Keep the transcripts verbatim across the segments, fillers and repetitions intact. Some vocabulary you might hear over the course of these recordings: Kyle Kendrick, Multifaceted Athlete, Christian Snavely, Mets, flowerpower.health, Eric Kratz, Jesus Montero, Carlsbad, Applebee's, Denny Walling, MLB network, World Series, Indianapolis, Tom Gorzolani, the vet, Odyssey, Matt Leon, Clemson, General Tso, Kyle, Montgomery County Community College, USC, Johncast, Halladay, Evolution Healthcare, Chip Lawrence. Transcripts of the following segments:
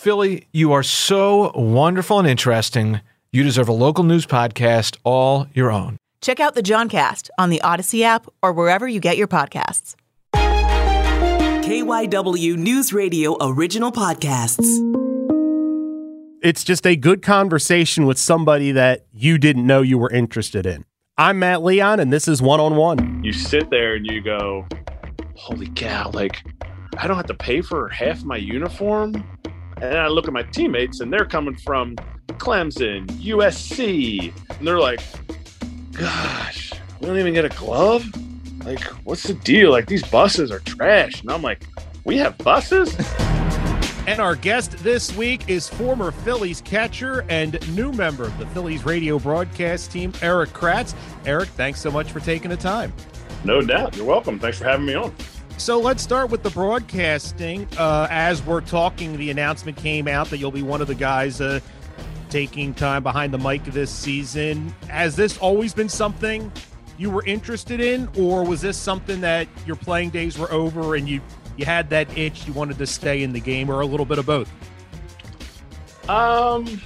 Philly, you are so wonderful and interesting. You deserve a local news podcast all your own. Check out the Johncast on the Odyssey app or wherever you get your podcasts. K Y W News Radio original podcasts. It's just a good conversation with somebody that you didn't know you were interested in. I'm Matt Leon, and this is One-on-One. You sit there and you go, holy cow, like, I don't have to pay for half my uniform? And I look at my teammates, and they're coming from Clemson, U S C, and they're like, gosh, we don't even get a glove? Like, what's the deal? Like, these buses are trash. And I'm like, we have buses? And our guest this week is former Phillies catcher and new member of the Phillies radio broadcast team, Eric Kratz. Eric, thanks so much for taking the time. No doubt. You're welcome. Thanks for having me on. So let's start with the broadcasting. Uh, as we're talking, the announcement came out that you'll be one of the guys uh, taking time behind the mic this season. Has this always been something you were interested in, or was this something that your playing days were over and you, you had that itch, you wanted to stay in the game, or a little bit of both? Um,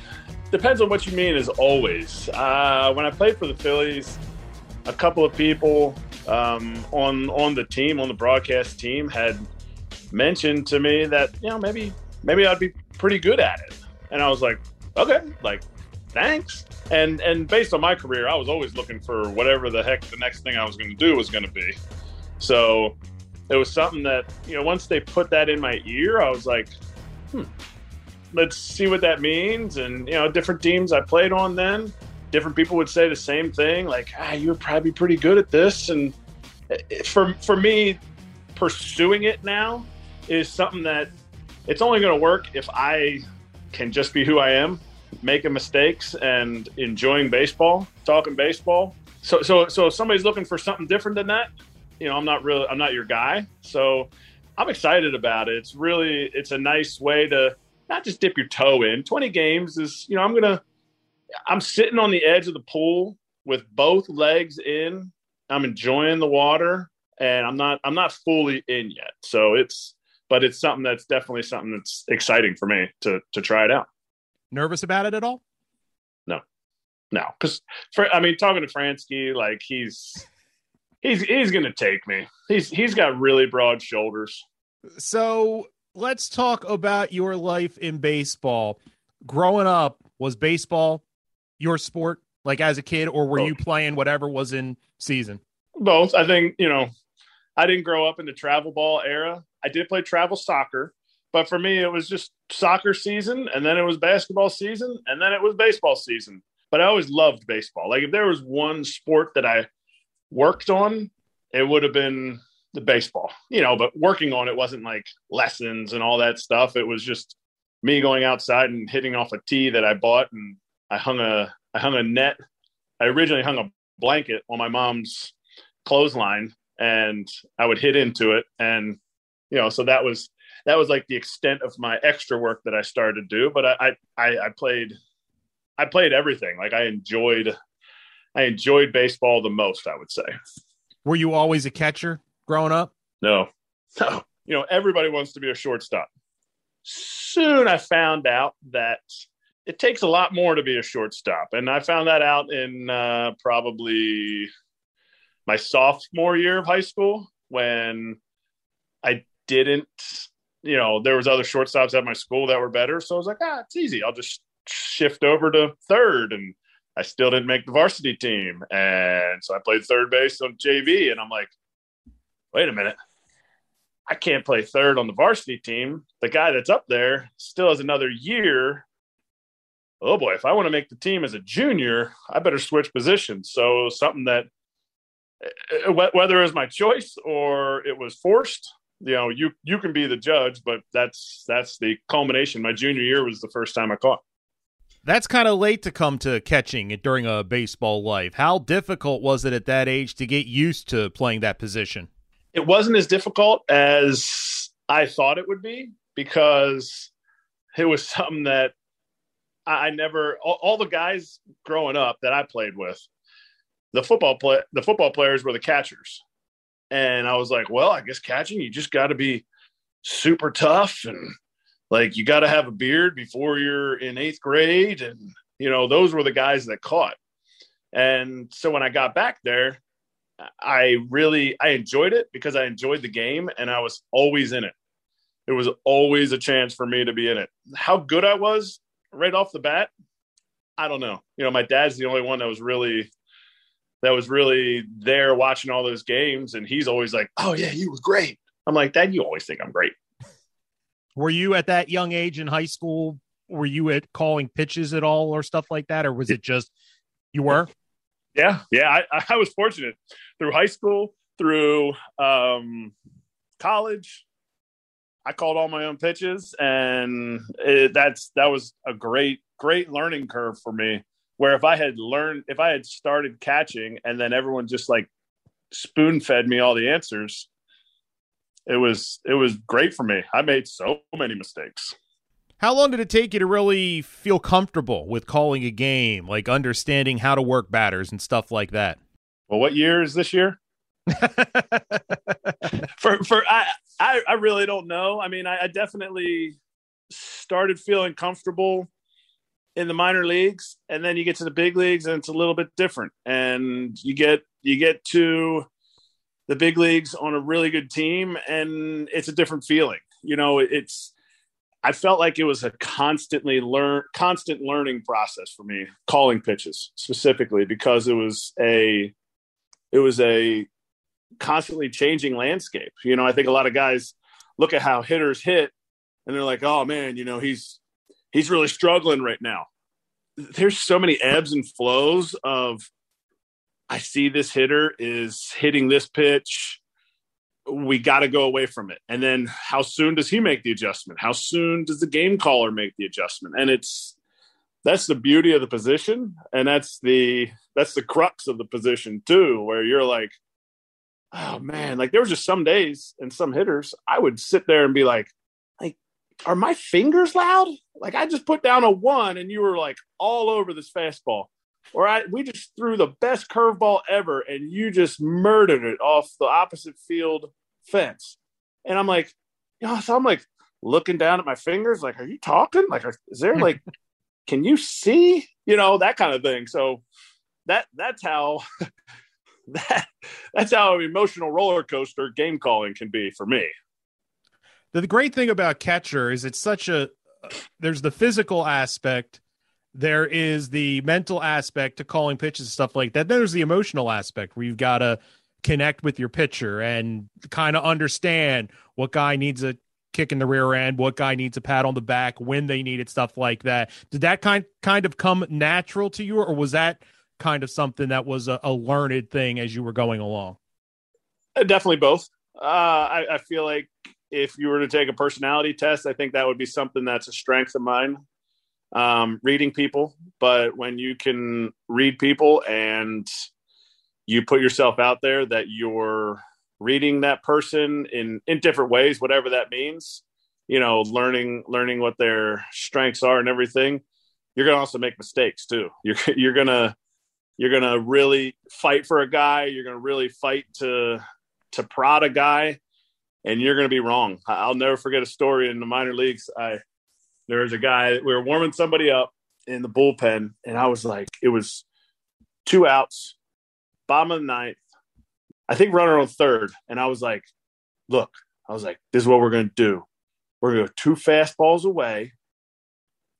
depends on what you mean as always. Uh, when I played for the Phillies, a couple of people um on on the team on the broadcast team had mentioned to me that, you know, maybe maybe I'd be pretty good at it, and I was like, okay, like, thanks. And and based on my career, I was always looking for whatever the heck the next thing I was going to do was going to be. So it was something that, you know, once they put that in my ear, I was like, hmm let's see what that means. And, you know, different teams I played on then, different people would say the same thing, like, ah, you would probably be pretty good at this. And for for me, pursuing it now is something that it's only going to work if I can just be who I am, making mistakes and enjoying baseball, talking baseball. So so so if somebody's looking for something different than that, you know, I'm not really, I'm not your guy. So I'm excited about it. It's really, it's a nice way to not just dip your toe in. twenty games is, you know, I'm going to, I'm sitting on the edge of the pool with both legs in. I'm enjoying the water, and I'm not, I'm not fully in yet. So it's, but it's something that's definitely something that's exciting for me to, to try it out. Nervous about it at all? No, no. Cause for, I mean, talking to Franski, like he's, he's, he's going to take me. He's, he's got really broad shoulders. So let's talk about your life in baseball. Growing up, was baseball your sport, like as a kid, or were Both. You playing whatever was in season? Both. I think, you know, I didn't grow up in the travel ball era. I did play travel soccer, but for me, it was just soccer season, and then it was basketball season, and then it was baseball season. But I always loved baseball. Like, if there was one sport that I worked on, it would have been the baseball, you know, but working on it wasn't like lessons and all that stuff. It was just me going outside and hitting off a tee that I bought, and I hung a I hung a net. I originally hung a blanket on my mom's clothesline, and I would hit into it. And, you know, so that was that was like the extent of my extra work that I started to do. But I I, I played I played everything. Like, I enjoyed I enjoyed baseball the most, I would say. Were you always a catcher growing up? No. No. You know, everybody wants to be a shortstop. Soon I found out that it takes a lot more to be a shortstop. And I found that out in uh, probably my sophomore year of high school, when I didn't, you know, there was other shortstops at my school that were better. So I was like, ah, it's easy. I'll just shift over to third. And I still didn't make the varsity team. And so I played third base on J V. And I'm like, wait a minute. I can't play third on the varsity team. The guy that's up there still has another year. Oh boy, if I want to make the team as a junior, I better switch positions. So something that, whether it was my choice or it was forced, you know, you, you can be the judge, but that's, that's the culmination. My junior year was the first time I caught. That's kind of late to come to catching during a baseball life. How difficult was it at that age to get used to playing that position? It wasn't as difficult as I thought it would be, because it was something that I never all, all the guys growing up that I played with, the football play, the football players were the catchers. And I was like, well, I guess catching, you just got to be super tough and like, you got to have a beard before you're in eighth grade. And, you know, those were the guys that caught. And so when I got back there, I really, I enjoyed it because I enjoyed the game and I was always in it. It was always a chance for me to be in it. How good I was right off the bat, I don't know. You know, my dad's the only one that was really, that was really there watching all those games. And he's always like, oh yeah, you were great. I'm like, Dad, you always think I'm great. Were you at that young age in high school? Were you at calling pitches at all or stuff like that? Or was it just, you were? Yeah. Yeah. I, I was fortunate through high school, through um, college. I called all my own pitches, and it, that's, that was a great, great learning curve for me, where if I had learned, if I had started catching and then everyone just like spoon fed me all the answers, it was, it was great for me. I made so many mistakes. How long did it take you to really feel comfortable with calling a game, like understanding how to work batters and stuff like that? Well, what year is this year? for for I, I, I really don't know. I mean, I, I definitely started feeling comfortable in the minor leagues, and then you get to the big leagues and it's a little bit different. And you get you get to the big leagues on a really good team, and it's a different feeling. You know, it's I felt like it was a constantly learn, constant learning process for me, calling pitches specifically, because it was a, it was a constantly changing landscape. You know, I think a lot of guys look at how hitters hit and they're like, oh man, you know, he's, he's really struggling right now. There's so many ebbs and flows of, I see this hitter is hitting this pitch. We got to go away from it. And then how soon does he make the adjustment? How soon does the game caller make the adjustment? And it's, that's the beauty of the position. And that's the, that's the crux of the position too, where you're like, oh man, like there was just some days and some hitters, I would sit there and be like, like, are my fingers loud? Like I just put down a one and you were like all over this fastball. Or I, we just threw the best curveball ever, and you just murdered it off the opposite field fence. And I'm like, you know, so I'm like looking down at my fingers, like, are you talking? Like, are, is there like, can you see? You know, that kind of thing. So that that's how that that's how an emotional roller coaster game calling can be for me. The great thing about catcher is it's such a there's the physical aspect. There is the mental aspect to calling pitches and stuff like that. There's the emotional aspect where you've got to connect with your pitcher and kind of understand what guy needs a kick in the rear end, what guy needs a pat on the back, when they need it, stuff like that. Did that kind, kind of come natural to you, or was that kind of something that was a, a learned thing as you were going along? Definitely both. Uh, I, I feel like if you were to take a personality test, I think that would be something that's a strength of mine. Um, reading people, but when you can read people and you put yourself out there that you're reading that person in, in different ways, whatever that means, you know, learning, learning what their strengths are and everything, you're going to also make mistakes too. You're, you're going to, you're going to really fight for a guy. You're going to really fight to, to prod a guy, and you're going to be wrong. I'll never forget a story in the minor leagues. I, There was a guy, we were warming somebody up in the bullpen, and I was like, it was two outs, bottom of the ninth, I think runner on third. And I was like, look, I was like, this is what we're going to do. We're going to go two fastballs away,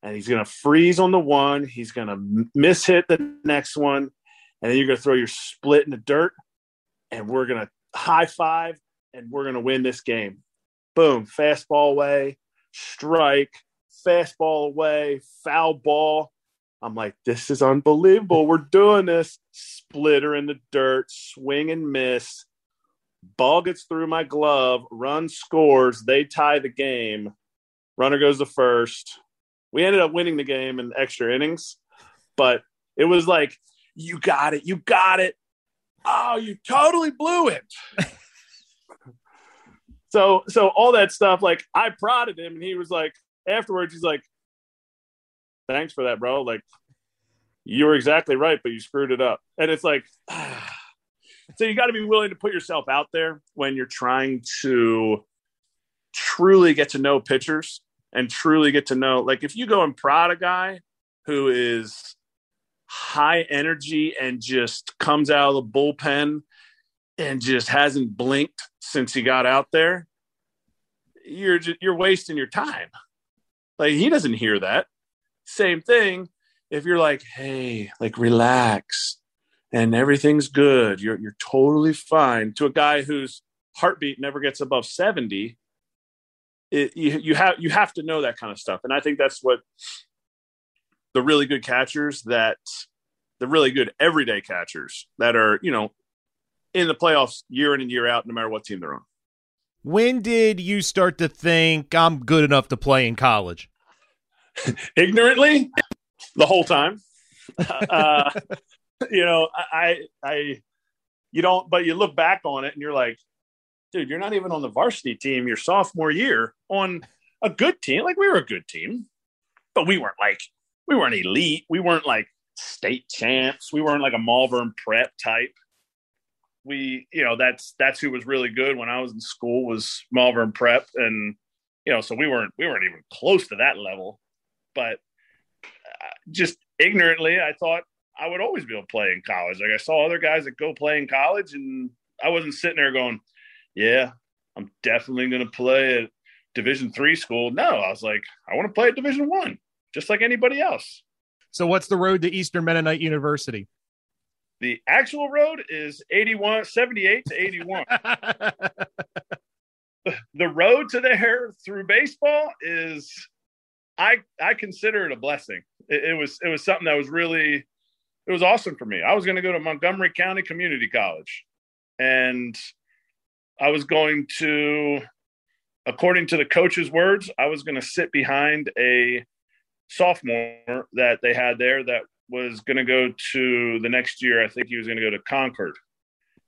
and he's going to freeze on the one. He's going to miss hit the next one, and then you're going to throw your split in the dirt, and we're going to high five, and we're going to win this game. Boom, fastball away, strike. Fastball away, foul ball. I'm like, this is unbelievable. We're doing this. Splitter in the dirt, swing and miss. Ball gets through my glove. Run scores. They tie the game. Runner goes to first. We ended up winning the game in extra innings, but it was like, you got it. You got it. Oh, you totally blew it. so, so all that stuff, like I prodded him and he was like, afterwards, he's like, thanks for that, bro. Like, you were exactly right, but you screwed it up. And it's like, ah. So you got to be willing to put yourself out there when you're trying to truly get to know pitchers and truly get to know, like, if you go and prod a guy who is high energy and just comes out of the bullpen and just hasn't blinked since he got out there, you're just, you're wasting your time. Like, he doesn't hear that. Same thing if you're like, hey, like, relax and everything's good. You're you're totally fine. To a guy whose heartbeat never gets above seventy, it, you you have you have to know that kind of stuff. And I think that's what the really good catchers that the really good everyday catchers that are, you know, in the playoffs year in and year out, no matter what team they're on. When did you start to think I'm good enough to play in college? Ignorantly, the whole time. Uh, you know, I, I, you don't, but you look back on it and you're like, dude, you're not even on the varsity team your sophomore year on a good team. Like, we were a good team, but we weren't like, we weren't elite. We weren't like state champs. We weren't like a Malvern prep type. We, you know, that's, that's who was really good when I was in school, was Malvern prep. And, you know, so we weren't, we weren't even close to that level, but just ignorantly, I thought I would always be able to play in college. Like, I saw other guys that go play in college and I wasn't sitting there going, yeah, I'm definitely going to play at Division three school. No, I was like, I want to play at Division one, just like anybody else. So what's the road to Eastern Mennonite University? The actual road is eighty-one, seventy-eight to eighty-one. The road to there through baseball is, I I consider it a blessing. It, it was it was something that was really, it was awesome for me. I was going to go to Montgomery County Community College, and I was going to, according to the coach's words, I was going to sit behind a sophomore that they had there that was going to go to the next year. I think he was going to go to Concord.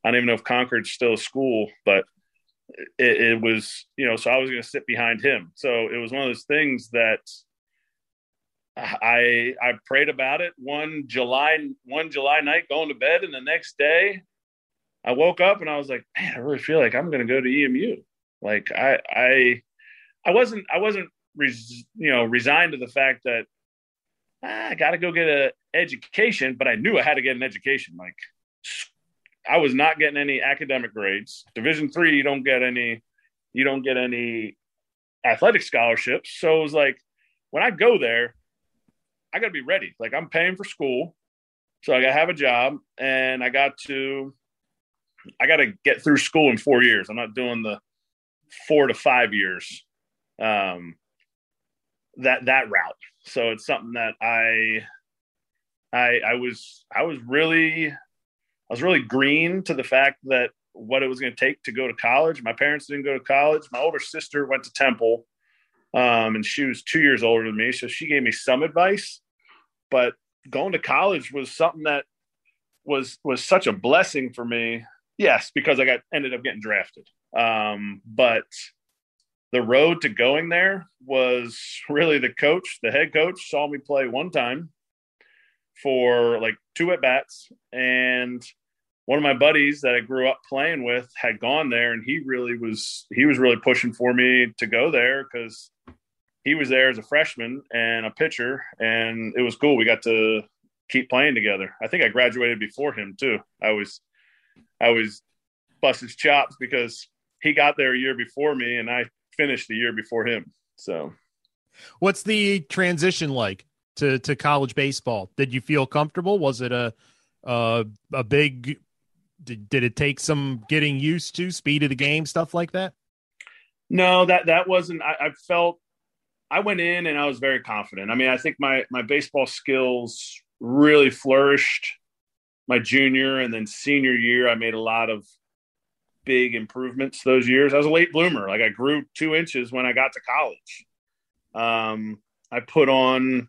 I don't even know if Concord's still a school, but it, it was, you know, so I was going to sit behind him. So it was one of those things that I, I prayed about it one July, one July night going to bed. And the next day I woke up and I was like, man, I really feel like I'm going to go to E M U. Like, I, I, I wasn't, I wasn't, res, you know, resigned to the fact that ah, I got to go get an education, but I knew I had to get an education. Like, I was not getting any academic grades. Division three, you don't get any, you don't get any athletic scholarships. So it was like, when I go there, I got to be ready. Like, I'm paying for school, so I got to have a job, and I got to, I got to get through school in four years. I'm not doing the four to five years, um, that, that route. So it's something that I, I, I was, I was really, I was really green to the fact that what it was going to take to go to college. My parents didn't go to college. My older sister went to Temple, um, and she was two years older than me, so she gave me some advice, but going to college was something that was, was such a blessing for me. Yes, because I got, ended up getting drafted. Um, but the road to going there was really the coach, the head coach saw me play one time for like two at bats. And one of my buddies that I grew up playing with had gone there, and he really was, he was really pushing for me to go there, because he was there as a freshman and a pitcher, and it was cool. We got to keep playing together. I think I graduated before him too. I was, I was busting his chops because he got there a year before me and I finished the year before him. So what's the transition like to, to college baseball? Did you feel comfortable? Was it a, uh, a big, did, did it take some getting used to, speed of the game, stuff like that? No, that, that wasn't, I, I felt, I went in and I was very confident. I mean, I think my, my baseball skills really flourished my junior and then senior year. I made a lot of big improvements those years. I was a late bloomer. Like, I grew two inches when I got to college. Um, I put on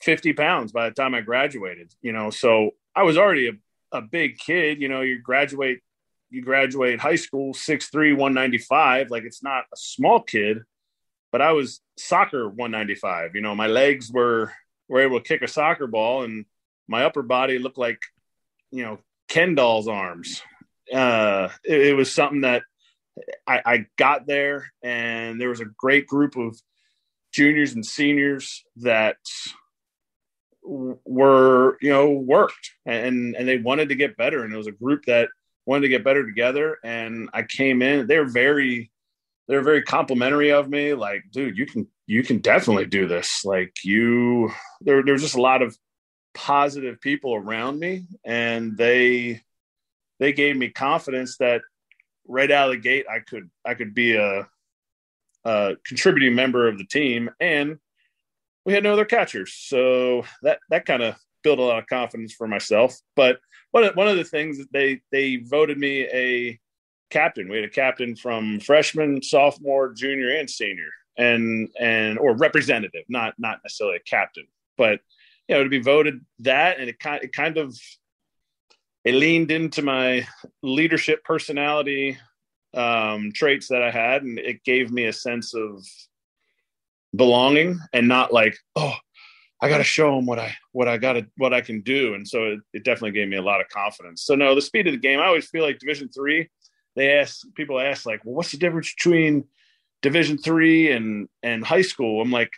fifty pounds by the time I graduated, you know, so I was already a, a big kid. You know, you graduate, you graduate high school, six three, one ninety-five. Like, it's not a small kid, but I was soccer one ninety-five. You know, my legs were, were able to kick a soccer ball, and my upper body looked like, you know, Ken doll's arms. Uh, it, it was something that I, I got there, and there was a great group of juniors and seniors that were, you know, worked and, and they wanted to get better. And it was a group that wanted to get better together. And I came in, they're very, they're very complimentary of me. Like, dude, you can, you can definitely do this. Like you, there, there's just a lot of positive people around me. And they, they gave me confidence that right out of the gate, I could, I could be a, a contributing member of the team. And we had no other catchers. So that, that kind of built a lot of confidence for myself. But one of, one of the things that they, they voted me a captain. We had a captain from freshman, sophomore, junior, and senior, and, and, or representative, not, not necessarily a captain, but, you know, to be voted that. And it kind it kind of, it leaned into my leadership personality um, traits that I had. And it gave me a sense of belonging and not like, oh, I got to show them what I, what I got to, what I can do. And so it, it definitely gave me a lot of confidence. So no, the speed of the game, I always feel like Division three, they ask, people ask like, well, what's the difference between Division three and, and high school? I'm like,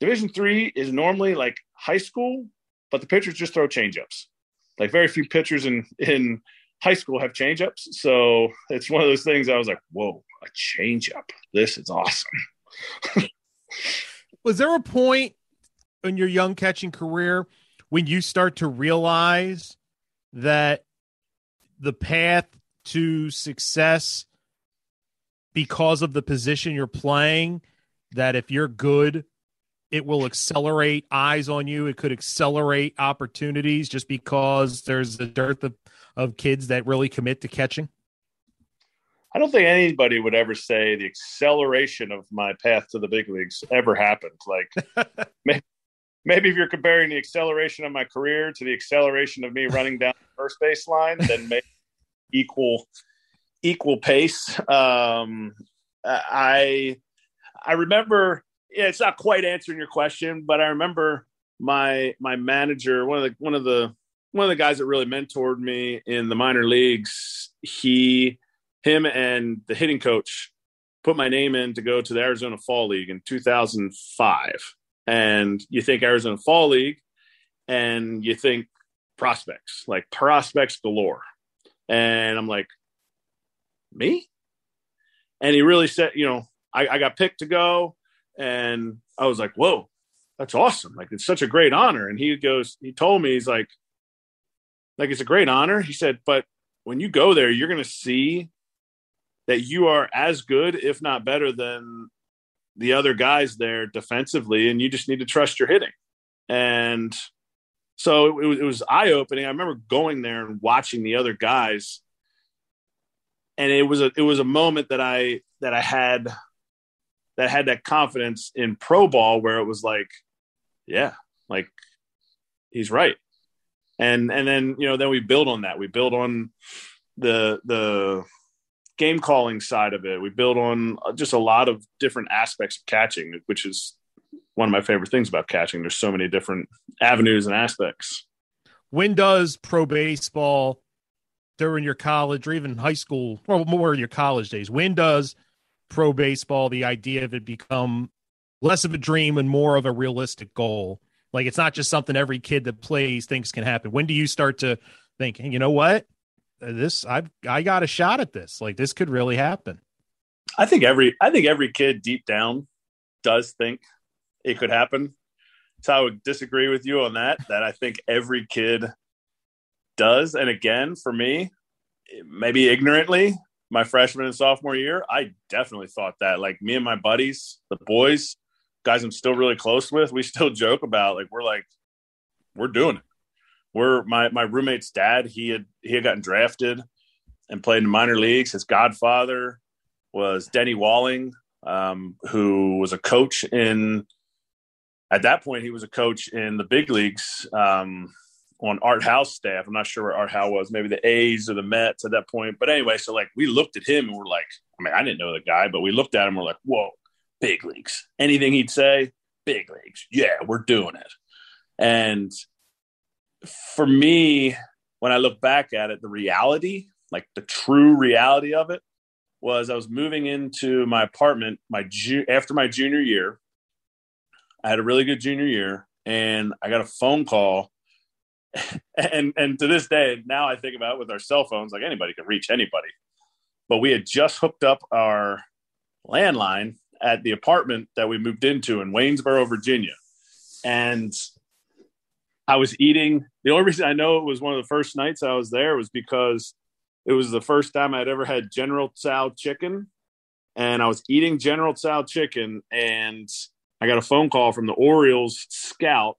Division three is normally like high school, but the pitchers just throw changeups. Like very few pitchers in, in high school have changeups. So it's one of those things I was like, whoa, a changeup. This is awesome. Was there a point in your young catching career when you start to realize that the path to success because of the position you're playing, that if you're good, it will accelerate eyes on you. It could accelerate opportunities just because there's a dearth of, of kids that really commit to catching? I don't think anybody would ever say the acceleration of my path to the big leagues ever happened. Like maybe, maybe if you're comparing the acceleration of my career to the acceleration of me running down the first baseline, then maybe equal, equal pace. Um, I, I remember, yeah, it's not quite answering your question, but I remember my my manager, one of the one of the one of the guys that really mentored me in the minor leagues. He, him, and the hitting coach put my name in to go to the Arizona Fall League in two thousand five. And you think Arizona Fall League, and you think prospects, like prospects galore. And I'm like, me? And he really said, you know, I, I got picked to go. And I was like, whoa, that's awesome. Like, it's such a great honor. And he goes, he told me, he's like, like, it's a great honor. He said, but when you go there, you're going to see that you are as good, if not better than the other guys there defensively. And you just need to trust your hitting. And so it, it was eye opening. I remember going there and watching the other guys. And it was a, it was a moment that I, that I had, that had that confidence in pro ball where it was like, yeah, like he's right. And, and then, you know, then we build on that. We build on the, the game calling side of it. We build on just a lot of different aspects of catching, which is one of my favorite things about catching. There's so many different avenues and aspects. When does pro baseball during your college or even high school, or more your college days, when does pro baseball, the idea of it become less of a dream and more of a realistic goal? Like, it's not just something every kid that plays thinks can happen. When do you start to think, hey, you know what, this, I've, I got a shot at this. Like, this could really happen. I think every, I think every kid deep down does think it could happen. So I would disagree with you on that, that I think every kid does. And again, for me, maybe ignorantly, my freshman and sophomore year, I definitely thought that. Like, me and my buddies, the boys, guys I'm still really close with, we still joke about, like, we're like, we're doing it. We're my my roommate's dad, he had he had gotten drafted and played in minor leagues. His godfather was Denny Walling, um, who was a coach in, at that point, he was a coach in the big leagues, um, on Art Howe's staff. I'm not sure where Art Howe was, maybe the A's or the Mets at that point. But anyway, so like we looked at him and we're like, I mean, I didn't know the guy, but we looked at him. We're like, whoa, big leagues. Anything he'd say, big leagues. Yeah, we're doing it. And for me, when I look back at it, the reality, like the true reality of it was I was moving into my apartment my ju- after my junior year. I had a really good junior year, and I got a phone call. And and to this day, now I think about it with our cell phones, like anybody can reach anybody. But we had just hooked up our landline at the apartment that we moved into in Waynesboro, Virginia. And I was eating. The only reason I know it was one of the first nights I was there was because it was the first time I'd ever had General Tso chicken. And I was eating General Tso chicken, and I got a phone call from the Orioles scout,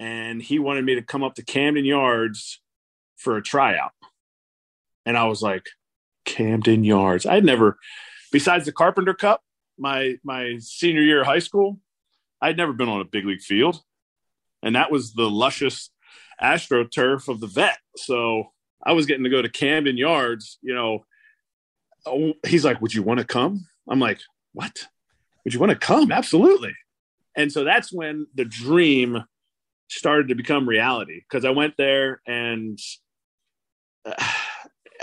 and he wanted me to come up to Camden Yards for a tryout. And I was like, Camden Yards. I'd never, besides the Carpenter Cup, my my senior year of high school, I'd never been on a big league field. And that was the luscious AstroTurf of the vet. So I was getting to go to Camden Yards, you know. Oh, he's like, would you want to come? I'm like, what? Would you want to come? Absolutely. And so that's when the dream started to become reality, because I went there, and uh,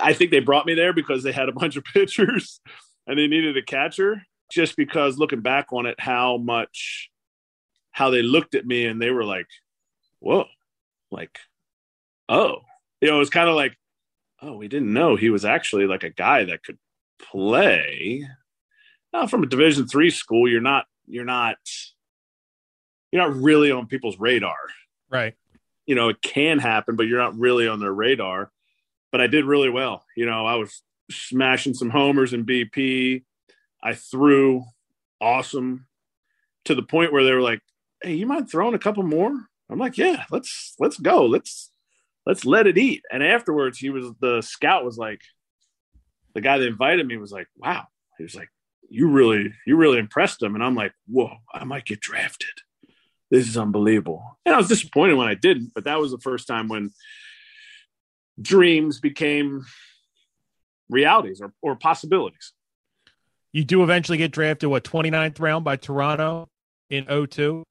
I think they brought me there because they had a bunch of pitchers and they needed a catcher, just because looking back on it, how much, how they looked at me and they were like, whoa, like, oh, you know, it was kind of like, oh, we didn't know he was actually like a guy that could play. Now, from a Division three school, you're not, you're not, you're not really on people's radar, right? You know, it can happen, but you're not really on their radar. But I did really well. You know, I was smashing some homers and B P. I threw awesome, to the point where they were like, "Hey, you mind throwing a couple more?" I'm like, "Yeah, let's let's go, let's let's let it eat." And afterwards, he was the scout was like, the guy that invited me was like, "Wow," he was like, You really, you really impressed him. And I'm like, whoa, I might get drafted. This is unbelievable. And I was disappointed when I didn't, but that was the first time when dreams became realities or, or possibilities. You do eventually get drafted, what, twenty-ninth round by Toronto in oh two?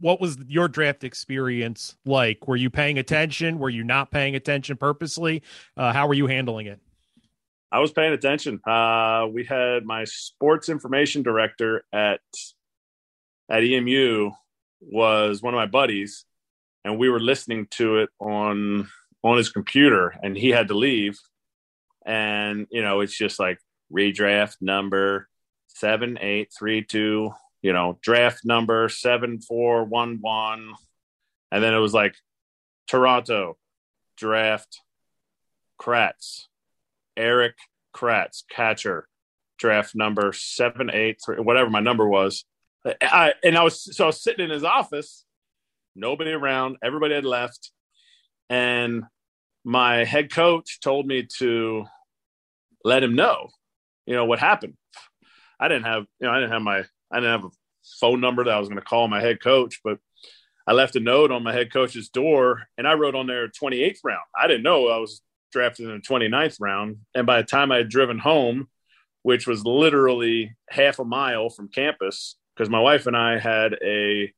What was your draft experience like? Were you paying attention? Were you not paying attention purposely? Uh, how were you handling it? I was paying attention. Uh, we had my sports information director at at E M U was one of my buddies, and we were listening to it on on his computer, and he had to leave. And, you know, it's just like redraft number seven eight three two, you know, draft number seven four one one. And then it was like Toronto, draft Kratz. Eric Kratz, catcher, draft number seven, eight, three, whatever my number was. I, and I was, so I was sitting in his office, nobody around, everybody had left. And my head coach told me to let him know, you know, what happened. I didn't have, you know, I didn't have my, I didn't have a phone number that I was going to call my head coach, but I left a note on my head coach's door, and I wrote on there twenty-eighth round. I didn't know I was drafted in the twenty-ninth round. And by the time I had driven home, which was literally half a mile from campus, because my wife and I had a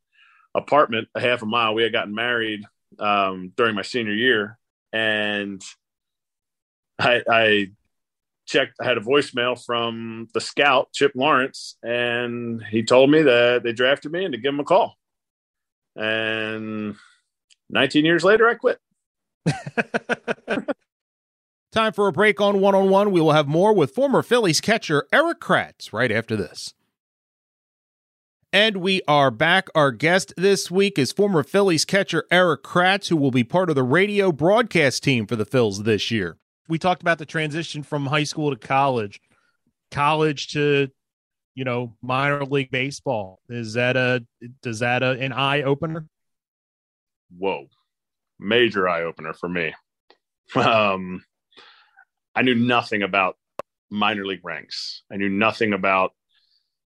apartment a half a mile. We had gotten married um, during my senior year. And I, I checked, I had a voicemail from the scout, Chip Lawrence, and he told me that they drafted me and to give him a call. And nineteen years later, I quit. Time for a break on One-on-One. We will have more with former Phillies catcher Eric Kratz right after this. And we are back. Our guest this week is former Phillies catcher Eric Kratz, who will be part of the radio broadcast team for the Phils this year. We talked about the transition from high school to college, college to, you know, minor league baseball. Is that a, does that a, an eye opener? Whoa. Major eye opener for me. Um, I knew nothing about minor league ranks. I knew nothing about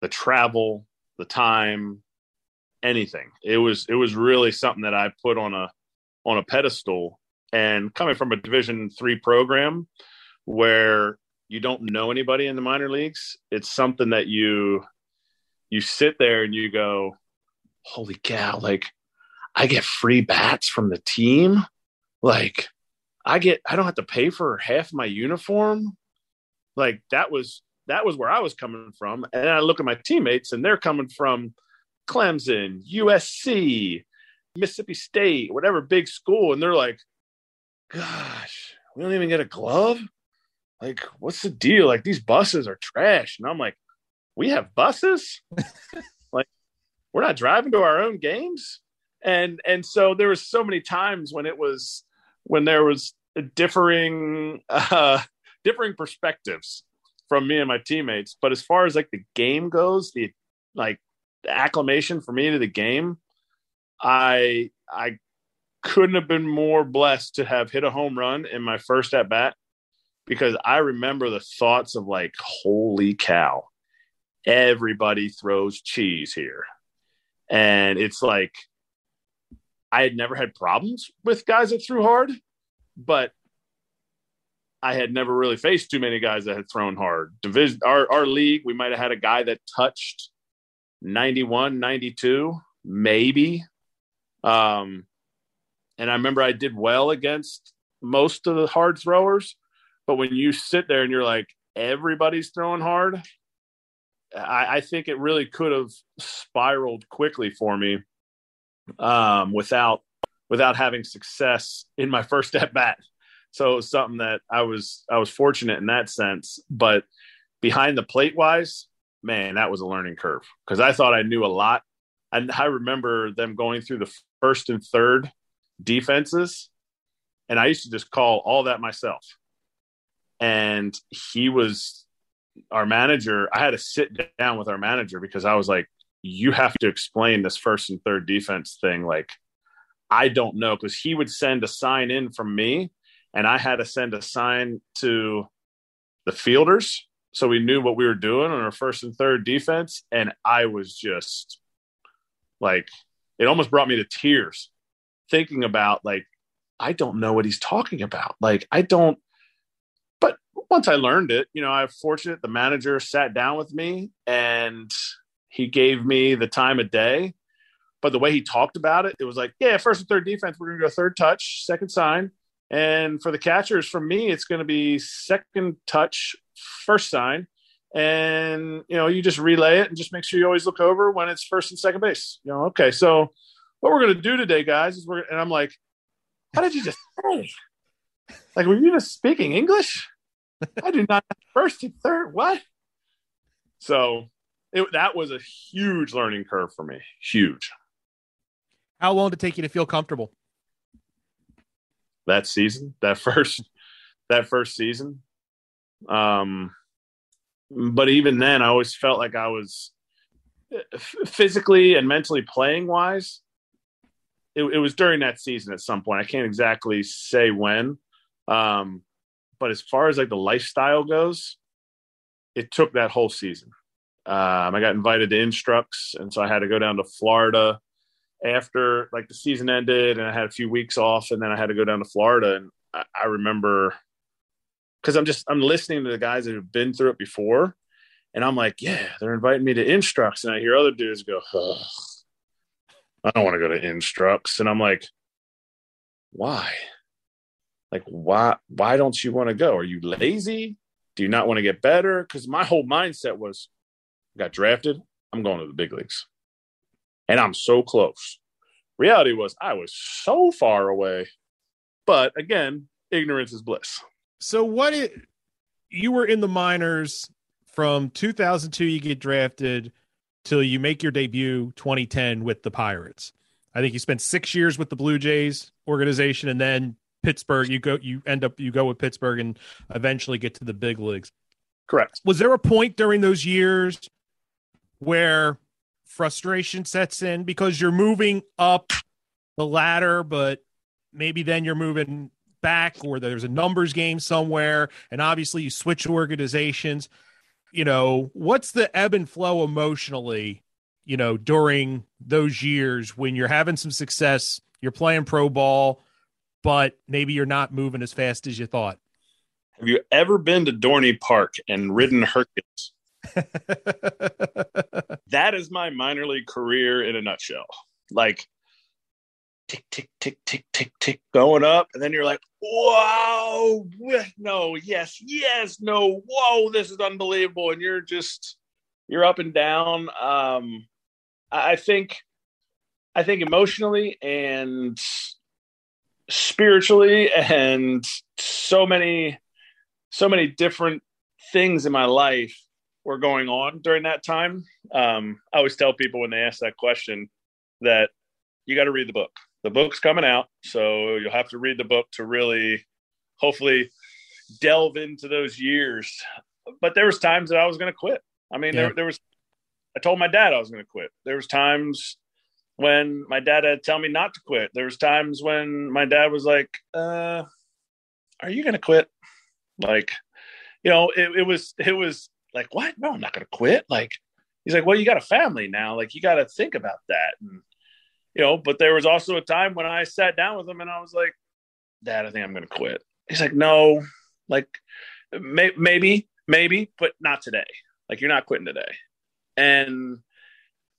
the travel, the time, anything. It was it was really something that I put on a on a pedestal. And coming from a Division three program where you don't know anybody in the minor leagues, it's something that you you sit there and you go, holy cow, like I get free bats from the team. Like I get, I don't have to pay for half my uniform. Like that was, that was where I was coming from. And I look at my teammates and they're coming from Clemson, U S C, Mississippi State, whatever big school, and they're like, gosh, we don't even get a glove? Like, what's the deal? Like, these buses are trash. And I'm like, we have buses? Like, we're not driving to our own games? And and so there was so many times when it was when there was a differing uh, differing perspectives from me and my teammates. But as far as like the game goes, the like the acclimation for me to the game, I I couldn't have been more blessed to have hit a home run in my first at bat, because I remember the thoughts of like, holy cow, everybody throws cheese here. And it's like, I had never had problems with guys that threw hard, but I had never really faced too many guys that had thrown hard. Division, our, our league, we might have had a guy that touched ninety-one, ninety-two, maybe. Um, and I remember I did well against most of the hard throwers, but when you sit there and you're like, everybody's throwing hard, I, I think it really could have spiraled quickly for me um, without without having success in my first at bat. So it was something that I was I was fortunate in that sense. But behind the plate wise, man, that was a learning curve, because I thought I knew a lot. And I remember them going through the first and third defenses, and I used to just call all that myself. And he was our manager. I had to sit down with our manager because I was like, you have to explain this first and third defense thing. Like, I don't know, because he would send a sign in from me, and I had to send a sign to the fielders, so we knew what we were doing on our first and third defense. And I was just like, it almost brought me to tears thinking about, like, I don't know what he's talking about. Like, I don't. But once I learned it, you know, I'm fortunate the manager sat down with me and he gave me the time of day. But the way he talked about it, it was like, yeah, first and third defense, we're going to go third touch, second sign. And for the catchers, for me, it's going to be second touch, first sign. And, you know, you just relay it and just make sure you always look over when it's first and second base. You know, okay, so what we're going to do today, guys, is we're – and I'm like, how did you just say? Like, were you just speaking English? I do not have first and third. What? So it, that was a huge learning curve for me. Huge. How long did it take you to feel comfortable? That season, that first, that first season. Um, but even then, I always felt like I was physically and mentally playing wise. It, it was during that season at some point. I can't exactly say when. Um, but as far as like the lifestyle goes, it took that whole season. Um, I got invited to Instructs, and so I had to go down to Florida after like the season ended, and I had a few weeks off, and then I had to go down to Florida. And I, I remember, because I'm just I'm listening to the guys that have been through it before, and I'm like, yeah, they're inviting me to Instructs, and I hear other dudes go, ugh, I don't want to go to Instructs. And I'm like, why? Like, why why don't you want to go? Are you lazy? Do you not want to get better? Because my whole mindset was, I got drafted, I'm going to the big leagues. And I'm so close. Reality was, I was so far away. But again, ignorance is bliss. So what it, you were in the minors from two thousand two, you get drafted, till you make your debut twenty ten with the Pirates. I think you spent six years with the Blue Jays organization, and then Pittsburgh, you go, you end up, you go with Pittsburgh and eventually get to the big leagues. Correct. Was there a point during those years where frustration sets in because you're moving up the ladder, but maybe then you're moving back, or there's a numbers game somewhere, and obviously you switch organizations? You know, what's the ebb and flow emotionally, you know, during those years when you're having some success, you're playing pro ball, but maybe you're not moving as fast as you thought? Have you ever been to Dorney Park and ridden Hercules? That is my minor league career in a nutshell. Like, tick, tick, tick, tick, tick, tick, going up. And then you're like, whoa, no, yes, yes, no, whoa, this is unbelievable. And you're just, you're up and down. Um, I think, I think emotionally and spiritually and so many, so many different things in my life were going on during that time. Um, I always tell people when they ask that question that you got to read the book. The book's coming out, so you'll have to read the book to really, hopefully, delve into those years. But there was times that I was going to quit. I mean, yeah. there, there was. I told my dad I was going to quit. There was times when my dad had to tell me not to quit. There was times when my dad was like, uh, "Are you going to quit?" Like, you know, it, it was it was like, "What? No, I'm not going to quit." Like, he's like, "Well, you got a family now. Like, you got to think about that." And you know, but there was also a time when I sat down with him and I was like, "Dad, I think I'm going to quit." He's like, "No, like, may- maybe, maybe, but not today. Like, you're not quitting today." And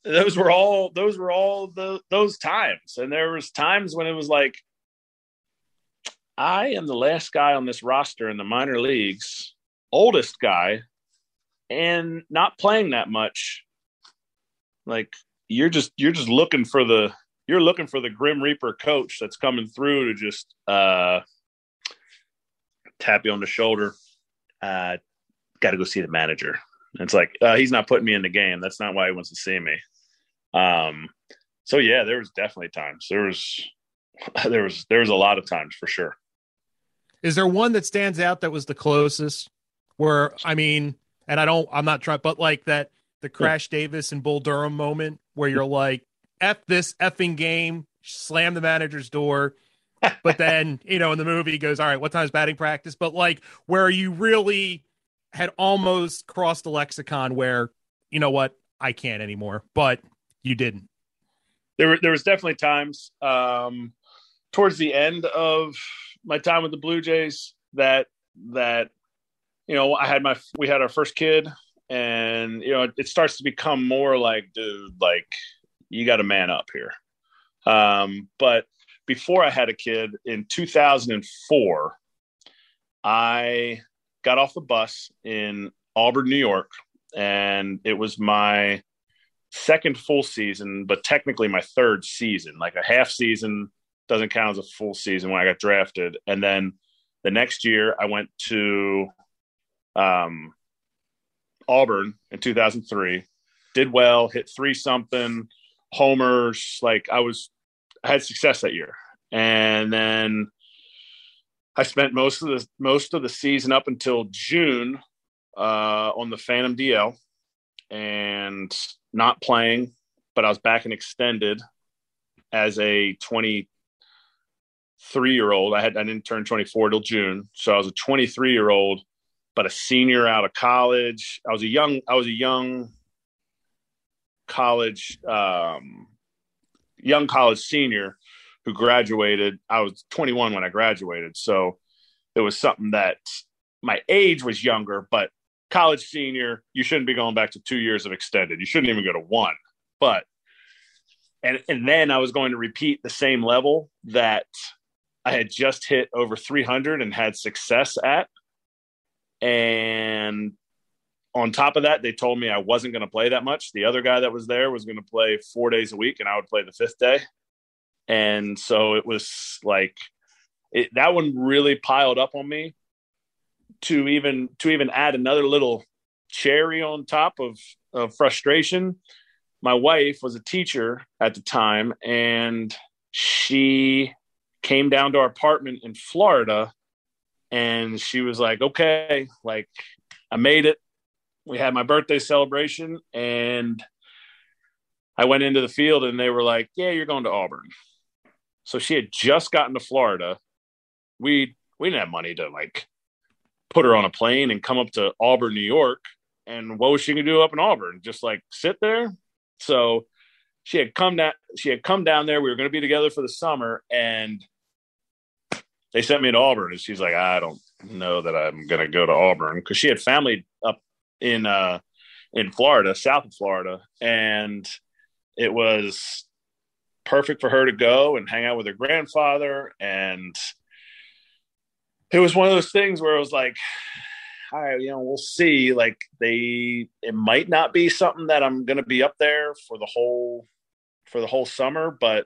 those were all, those were all the, those times. And there was times when it was like, I am the last guy on this roster in the minor leagues, oldest guy, and not playing that much. Like, you're just, you're just looking for the, you're looking for the Grim Reaper coach that's coming through to just uh, tap you on the shoulder. Uh, got to go see the manager. It's like, uh, he's not putting me in the game. That's not why he wants to see me. Um, so yeah, there was definitely times. There was, there was, there was a lot of times for sure. Is there one that stands out that was the closest where, I mean, and I don't, I'm not trying, but like that, the Crash Davis and Bull Durham moment where you're like, F this effing game, slam the manager's door. But then, you know, in the movie he goes, all right, what time's batting practice? But like, where you really had almost crossed the lexicon where, you know what, I can't anymore, but you didn't. There were, there was definitely times um, towards the end of my time with the Blue Jays that, that, you know, I had my, we had our first kid and, you know, it, it starts to become more like, dude, like you got to man up here. Um, but before I had a kid in two thousand four, I got off the bus in Auburn, New York, and it was my second full season, but technically my third season. Like a half season doesn't count as a full season when I got drafted. And then the next year I went to um, Auburn in two thousand three, did well, hit three something, homers. Like I was, I had success that year. And then I spent most of the most of the season up until June uh, on the Phantom D L and not playing, but I was back and extended as a twenty-three-year-old. I had I didn't turn twenty-four till June, so I was a twenty-three-year-old, but a senior out of college. I was a young I was a young college um, young college senior who graduated. I was twenty-one when I graduated. So it was something that my age was younger, but college senior, you shouldn't be going back to two years of extended. You shouldn't even go to one, but, and, and then I was going to repeat the same level that I had just hit over three hundred and had success at. And on top of that, they told me I wasn't going to play that much. The other guy that was there was going to play four days a week and I would play the fifth day. And so it was like it, that one really piled up on me to even to even add another little cherry on top of, of frustration. My wife was a teacher at the time, and she came down to our apartment in Florida, and she was like, okay, like I made it. We had my birthday celebration, and I went into the field, and they were like, yeah, you're going to Auburn. So she had just gotten to Florida. We we didn't have money to like put her on a plane and come up to Auburn, New York. And what was she gonna do up in Auburn? Just like sit there? So she had come down. She had come down there. We were gonna be together for the summer, and they sent me to Auburn. And she's like, I don't know that I'm gonna go to Auburn, because she had family up in uh, in Florida, south of Florida, and it was perfect for her to go and hang out with her grandfather. And it was one of those things where it was like, all right, you know, we'll see. Like they, it might not be something that I'm going to be up there for the whole, for the whole summer, but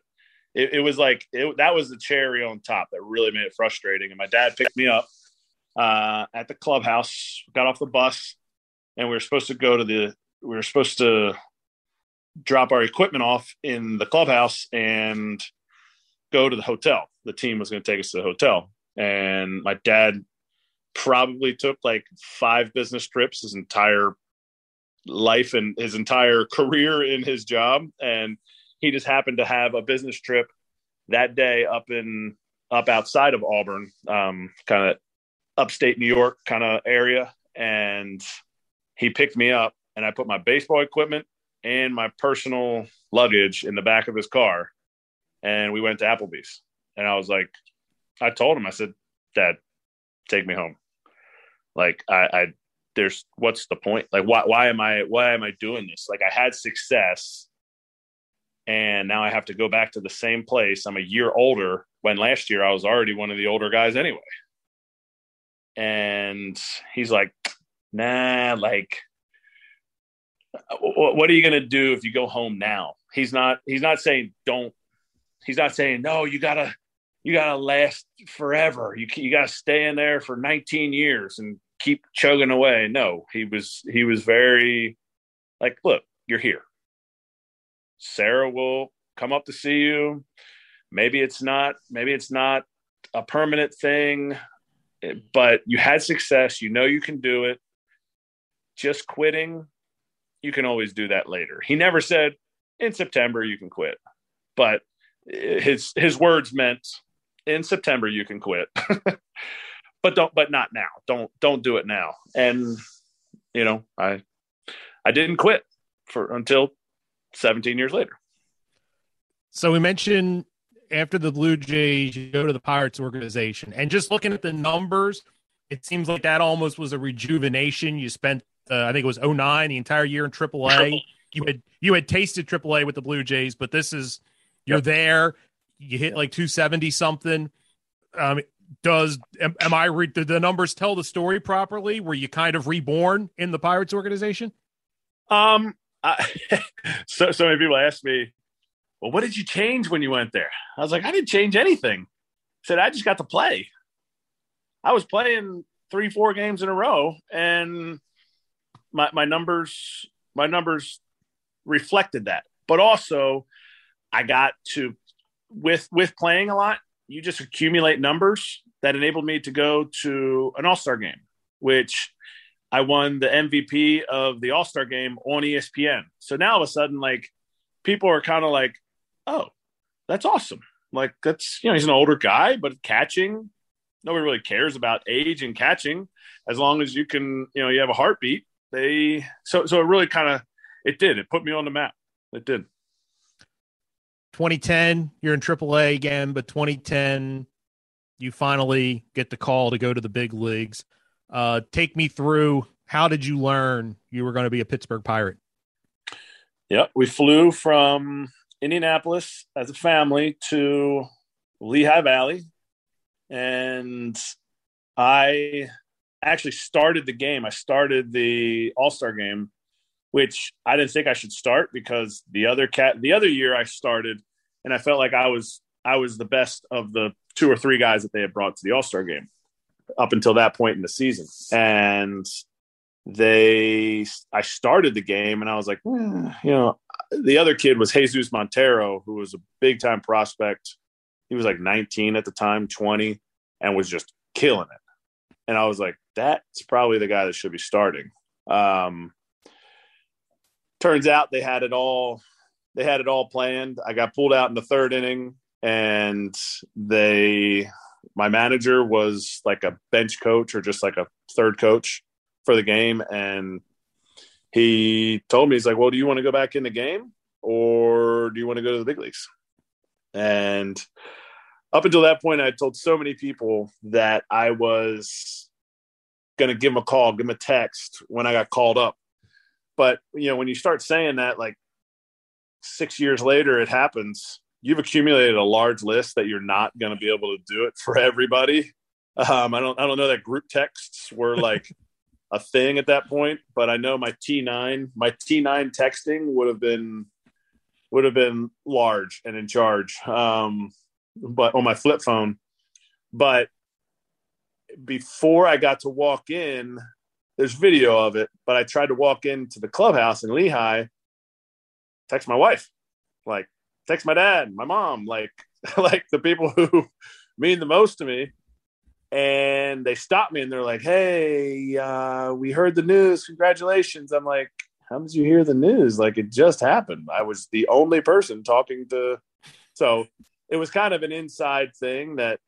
it, it was like, it, that was the cherry on top that really made it frustrating. And my dad picked me up uh, at the clubhouse, got off the bus, and we were supposed to go to the, we were supposed to drop our equipment off in the clubhouse and go to the hotel. The team was going to take us to the hotel. And my dad probably took like five business trips his entire life and his entire career in his job. And he just happened to have a business trip that day up in, up outside of Auburn, um, kind of upstate New York kind of area. And he picked me up, and I put my baseball equipment and my personal luggage in the back of his car, and we went to Applebee's. And I was like, I told him, I said, Dad, take me home. Like I, I there's, what's the point? Like, why, why am I, why am I doing this? Like I had success, and now I have to go back to the same place. I'm a year older, when last year I was already one of the older guys anyway. And he's like, nah, like, what are you going to do if you go home now? He's not, he's not saying don't, he's not saying, no, you gotta, you gotta last forever. You you gotta stay in there for nineteen years and keep chugging away. No, he was, he was very like, look, you're here. Sarah will come up to see you. Maybe it's not, maybe it's not a permanent thing, but you had success. You know, you can do it. Just quitting, you can always do that later. He never said in September you can quit, but his, his words meant in September you can quit, but don't, but not now. Don't, don't do it now. And, you know, I, I didn't quit for until seventeen years later. So we mentioned after the Blue Jays, you go to the Pirates organization, and just looking at the numbers, it seems like that almost was a rejuvenation. You spent, Uh, I think it was oh nine, the entire year in triple A. You had you had tasted triple A with the Blue Jays, but this is, you're yep. there. You hit like two seventy something. Um, does am, am I re- do the numbers tell the story properly? Were you kind of reborn in the Pirates organization? Um, I, so so many people ask me, well, what did you change when you went there? I was like, I didn't change anything. I said I just got to play. I was playing three, four games in a row, and My my numbers my numbers reflected that, but also I got to with with playing a lot. You just accumulate numbers that enabled me to go to an All-Star game, which I won the M V P of the All-Star game on E S P N. So now all of a sudden, like people are kind of like, oh, that's awesome. Like that's, you know, he's an older guy, but catching, nobody really cares about age and catching as long as you can, you know, you have a heartbeat. They so so it really kind of it did it put me on the map. It did. twenty ten, you're in triple A again, but twenty ten, you finally get the call to go to the big leagues. Uh, take me through, how did you learn you were going to be a Pittsburgh Pirate? Yeah, we flew from Indianapolis as a family to Lehigh Valley, and I. actually started the game. I started the All-Star game, which I didn't think I should start because the other cat, the other year I started and I felt like I was, I was the best of the two or three guys that they had brought to the All-Star game up until that point in the season. And they, I started the game and I was like, eh, you know, the other kid was Jesus Montero, who was a big time prospect. He was like nineteen at the time, twenty, and was just killing it. And I was like, that's probably the guy that should be starting. Um, turns out they had it all. They had it all planned. I got pulled out in the third inning, and they, my manager was like a bench coach or just like a third coach for the game. And he told me, he's like, well, do you want to go back in the game or do you want to go to the big leagues? And up until that point, I had told so many people that I was going to give them a call, give them a text when I got called up. But, you know, when you start saying that, like six years later, it happens. You've accumulated a large list that you're not going to be able to do it for everybody. Um, I don't, I don't know that group texts were like a thing at that point, but I know my T nine, my T nine texting would have been, would have been large and in charge. Um, but on my flip phone, but before I got to walk in, there's video of it, but I tried to walk into the clubhouse in Lehigh, text my wife, like text my dad, my mom, like, like the people who mean the most to me. And they stopped me and they're like, hey, uh, we heard the news. Congratulations. I'm like, how did you hear the news? Like, it just happened. I was the only person talking to. So it was kind of an inside thing that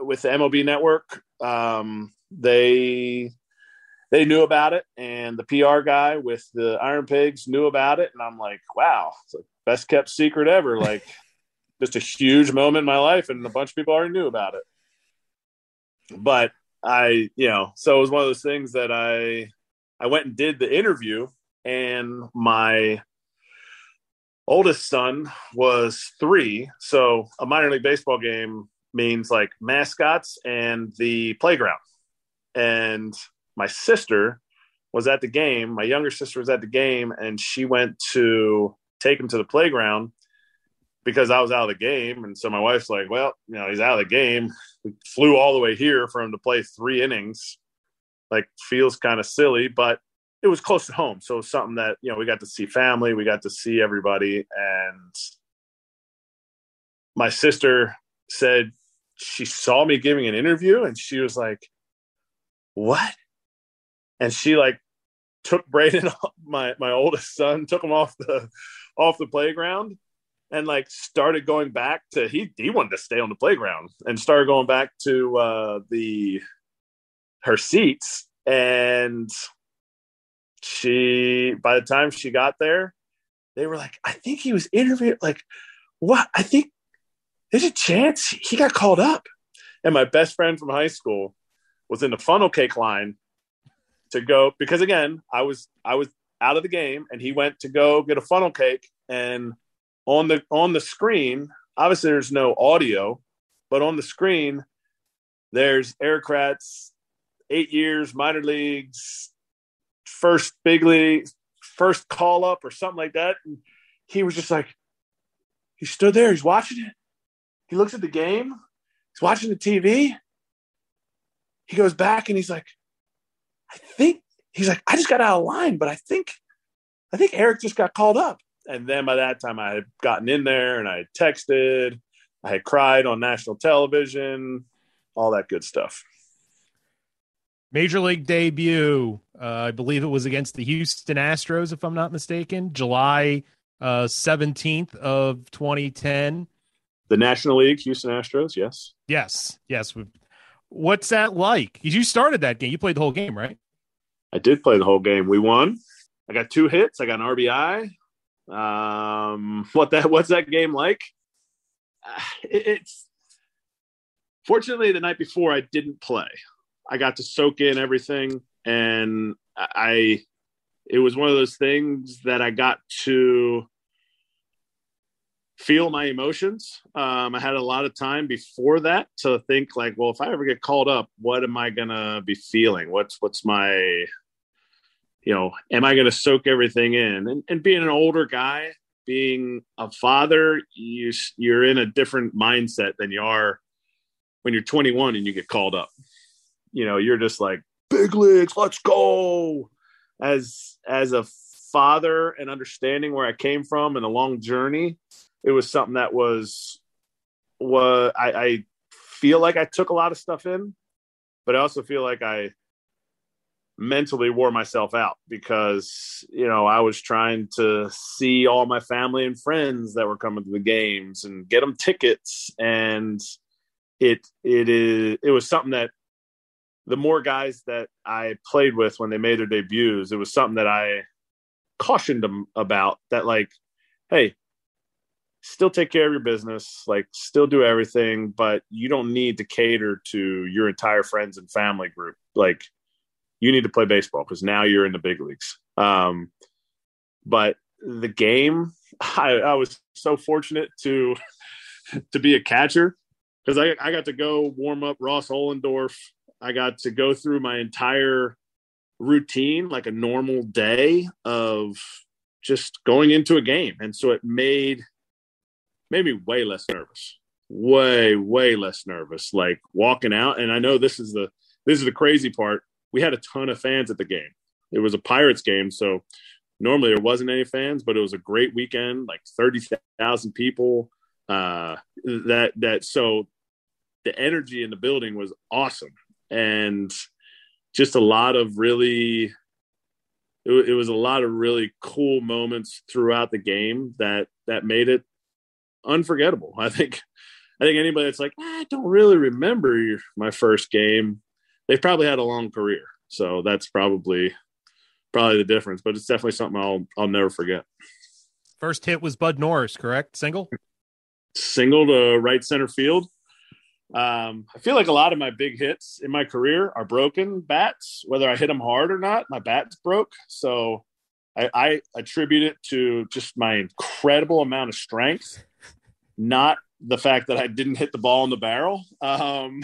with the M L B network, um, they, they knew about it. And the P R guy with the Iron Pigs knew about it. And I'm like, wow, it's the best kept secret ever. Like just a huge moment in my life. And a bunch of people already knew about it. But I, you know, so it was one of those things that I, I went and did the interview, and my oldest son was three. So a minor league baseball game means like mascots and the playground. And my sister was at the game. My younger sister was at the game, and she went to take him to the playground because I was out of the game. And so my wife's like, well, you know, he's out of the game. We flew all the way here for him to play three innings. Like, feels kind of silly, but it was close to home. So it was something that, you know, we got to see family, we got to see everybody. And my sister said she saw me giving an interview, and she was like, what? And she like took Braden, my, my oldest son, took him off the, off the playground. And like started going back to, he he wanted to stay on the playground, and started going back to uh, the her seats. And she, by the time she got there, they were like, I think he was interviewed. Like, what? I think there's a chance he got called up. And my best friend from high school was in the funnel cake line to go, because again, I was I was out of the game, and he went to go get a funnel cake. And On the on the screen, obviously there's no audio, but on the screen, there's Eric Kratz, eight years, minor leagues, first big league, first call up or something like that. And he was just like, he stood there, he's watching it. He looks at the game, he's watching the T V. He goes back and he's like, I think he's like, I just got out of line, but I think I think Eric just got called up. And then by that time I had gotten in there, and I had texted, I had cried on national television, all that good stuff. Major League debut. Uh, I believe it was against the Houston Astros, if I'm not mistaken, July uh, seventeenth of twenty ten. The National League, Houston Astros. Yes. Yes. Yes. What's that like? You started that game. You played the whole game, right? I did play the whole game. We won. I got two hits. I got an R B I. Um, what that, what's that game like? It, it's fortunately the night before I didn't play. I got to soak in everything, and I, it was one of those things that I got to feel my emotions. Um, I had a lot of time before that to think like, well, if I ever get called up, what am I going to be feeling? What's, what's my, you know, am I going to soak everything in? And, and being an older guy, being a father, you, you're in a different mindset than you are when you're twenty-one and you get called up. You know, you're just like, big leagues, let's go. As as a father and understanding where I came from and a long journey, it was something that was, was I, I feel like I took a lot of stuff in, but I also feel like I mentally wore myself out because, you know, I was trying to see all my family and friends that were coming to the games and get them tickets. And it, it is, it was something that the more guys that I played with when they made their debuts, it was something that I cautioned them about, that like, hey, still take care of your business, like still do everything, but you don't need to cater to your entire friends and family group. Like, you need to play baseball because now you're in the big leagues. Um, but the game, I, I was so fortunate to to be a catcher because I, I got to go warm up Ross Ohlendorf. I got to go through my entire routine, like a normal day of just going into a game. And so it made, made me way less nervous, way, way less nervous, like walking out. And I know this is the, this is the crazy part. We had a ton of fans at the game. It was a Pirates game. So normally there wasn't any fans, but it was a great weekend, like thirty thousand people. Uh, that, that, so the energy in the building was awesome. And just a lot of really, it, it was a lot of really cool moments throughout the game that, that made it unforgettable. I think, I think anybody that's like, I don't really remember your, my first game, they've probably had a long career. So that's probably, probably the difference, but it's definitely something I'll, I'll never forget. First hit was Bud Norris, correct? Single? Single to right center field. Um, I feel like a lot of my big hits in my career are broken bats, whether I hit them hard or not, my bats broke. So I, I attribute it to just my incredible amount of strength, not the fact that I didn't hit the ball in the barrel. Um,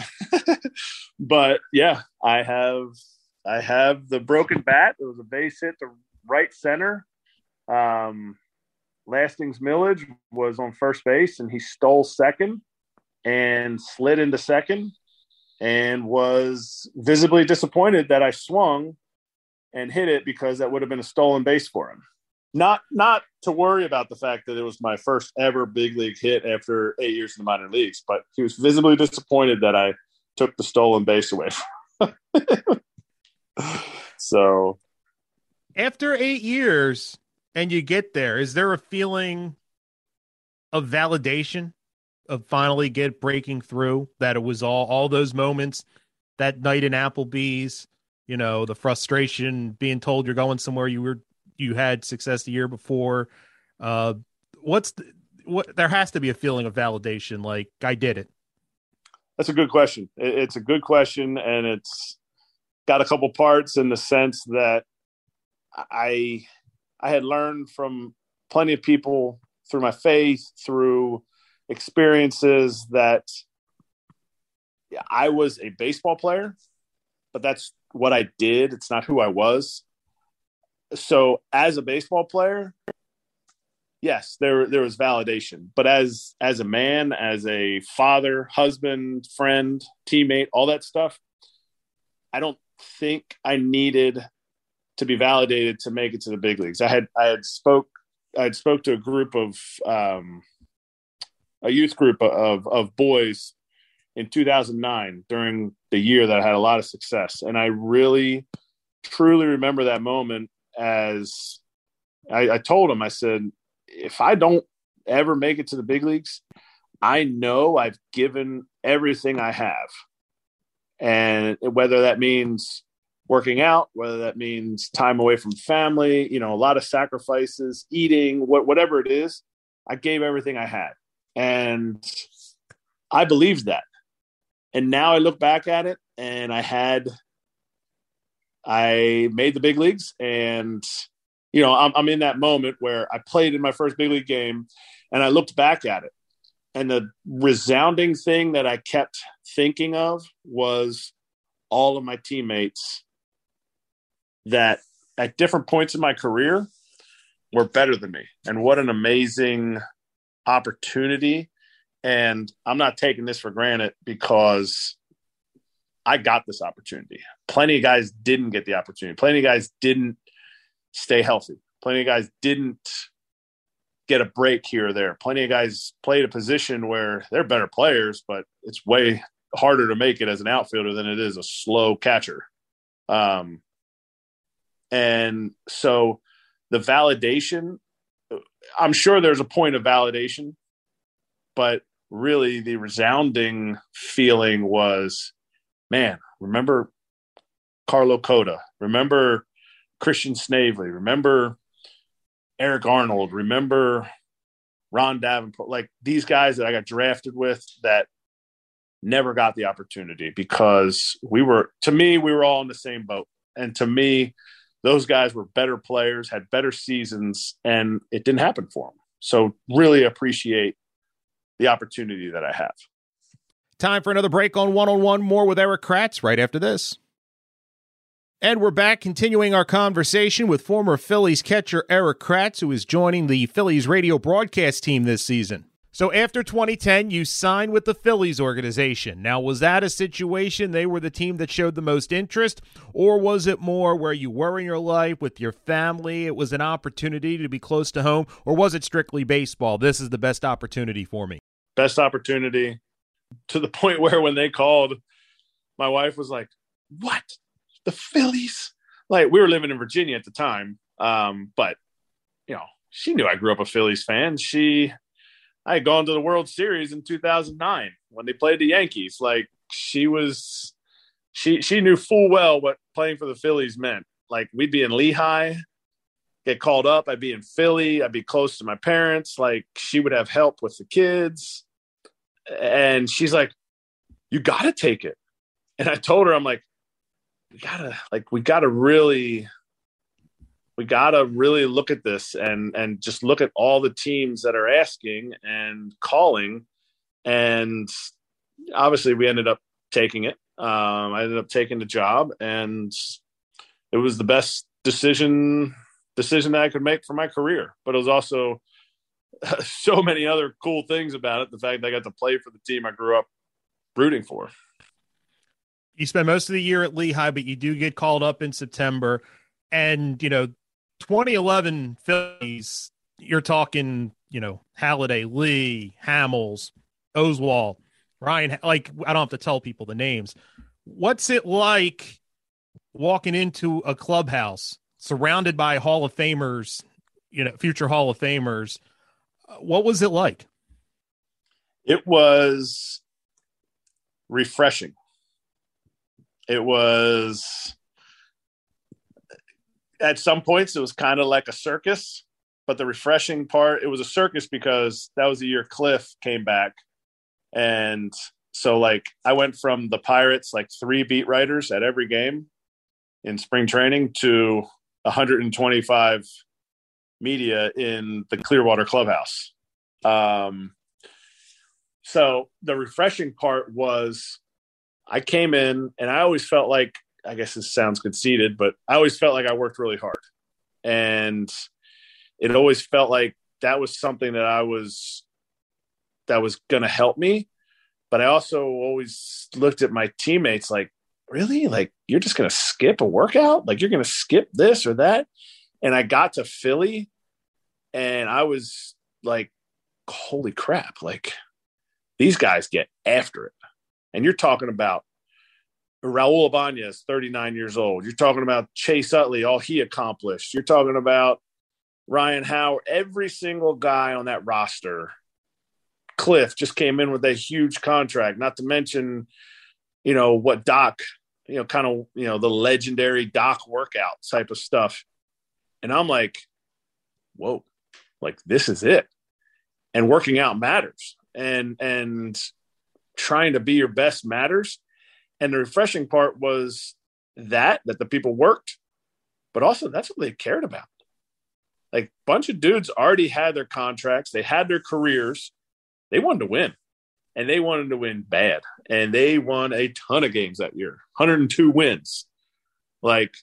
but yeah, I have, I have the broken bat. It was a base hit to right center. Um, Lasting's Millage was on first base and he stole second and slid into second and was visibly disappointed that I swung and hit it because that would have been a stolen base for him. Not not to worry about the fact that it was my first ever big league hit after eight years in the minor leagues, but he was visibly disappointed that I took the stolen base away from him. So after eight years and you get there, is there a feeling of validation? Of finally get breaking through, that it was all, all those moments, that night in Applebee's, you know, the frustration, being told you're going somewhere, you were, you had success the year before. Uh, what's the, what, there has to be a feeling of validation. Like, I did it. That's a good question. It's a good question. And it's got a couple parts in the sense that I, I had learned from plenty of people through my faith, through experiences that I was a baseball player, but that's what I did. It's not who I was. So as a baseball player, yes, there, there was validation, but as, as a man, as a father, husband, friend, teammate, all that stuff, I don't think I needed to be validated to make it to the big leagues. I had, I had spoke, I had spoke to a group of, um, a youth group of, of boys in two thousand nine during the year that I had a lot of success. And I really truly remember that moment as I, I told them, I said, if I don't ever make it to the big leagues, I know I've given everything I have. And whether that means working out, whether that means time away from family, you know, a lot of sacrifices, eating, what, whatever it is, I gave everything I had. And I believed that. And now I look back at it and I had, I made the big leagues and, you know, I'm, I'm in that moment where I played in my first big league game and I looked back at it. And the resounding thing that I kept thinking of was all of my teammates that at different points in my career were better than me. And what an amazing opportunity. And I'm not taking this for granted because I got this opportunity. Plenty of guys didn't get the opportunity. Plenty of guys didn't stay healthy. Plenty of guys didn't get a break here or there. Plenty of guys played a position where they're better players, but it's way harder to make it as an outfielder than it is a slow catcher. Um, and so the validation, I'm sure there's a point of validation, but really the resounding feeling was, man, remember Carlo Cota, remember Christian Snavely, remember Eric Arnold, remember Ron Davenport, like these guys that I got drafted with that never got the opportunity because we were, to me, we were all in the same boat. And to me, those guys were better players, had better seasons, and it didn't happen for them. So really appreciate the opportunity that I have. Time for another break on One on One. More with Eric Kratz right after this. And we're back, continuing our conversation with former Phillies catcher Eric Kratz, who is joining the Phillies radio broadcast team this season. So after twenty ten, you signed with the Phillies organization. Now, was that a situation they were the team that showed the most interest, or was it more where you were in your life with your family, it was an opportunity to be close to home, or was it strictly baseball? This is the best opportunity for me. Best opportunity, to the point where when they called, my wife was like, what? The Phillies? Like, we were living in Virginia at the time, um, but, you know, she knew I grew up a Phillies fan. She, I had gone to the World Series in two thousand nine when they played the Yankees. Like, she was, she she knew full well what playing for the Phillies meant. Like, we'd be in Lehigh, get called up, I'd be in Philly, I'd be close to my parents. Like, she would have help with the kids. And she's like, you got to take it. And I told her, I'm like, we gotta, like, we gotta really, we gotta really look at this and, and just look at all the teams that are asking and calling. And obviously we ended up taking it. Um, I ended up taking the job, and it was the best decision, decision that I could make for my career. But it was also uh, so many other cool things about it. The fact that I got to play for the team I grew up rooting for. You spend most of the year at Lehigh, but you do get called up in September. And, you know, twenty eleven Phillies, you're talking, you know, Halladay, Lee, Hamels, Oswald, Ryan. Like, I don't have to tell people the names. What's it like walking into a clubhouse surrounded by Hall of Famers, you know, future Hall of Famers? What was it like? It was refreshing. It was, at some points, it was kind of like a circus, but the refreshing part, it was a circus because that was the year Cliff came back. And so, like, I went from the Pirates, like three beat writers at every game in spring training, to one hundred twenty-five media in the Clearwater clubhouse. Um, so the refreshing part was, I came in and I always felt like, I guess this sounds conceited, but I always felt like I worked really hard. And it always felt like that was something that I was, that was going to help me. But I also always looked at my teammates like, really? Like, you're just going to skip a workout? Like, you're going to skip this or that? And I got to Philly and I was like, holy crap. Like, these guys get after it. And you're talking about Raul Ibanez, thirty-nine years old. You're talking about Chase Utley, all he accomplished. You're talking about Ryan Howe, every single guy on that roster. Cliff just came in with a huge contract, not to mention, you know, what Doc, you know, kind of, you know, the legendary Doc workout type of stuff. And I'm like, whoa, like, this is it. And working out matters. And, and, trying to be your best matters. And the refreshing part was that that the people worked, but also that's what they cared about. Like, a bunch of dudes already had their contracts, they had their careers, they wanted to win, and they wanted to win bad. And they won a ton of games that year, one hundred two wins. Like,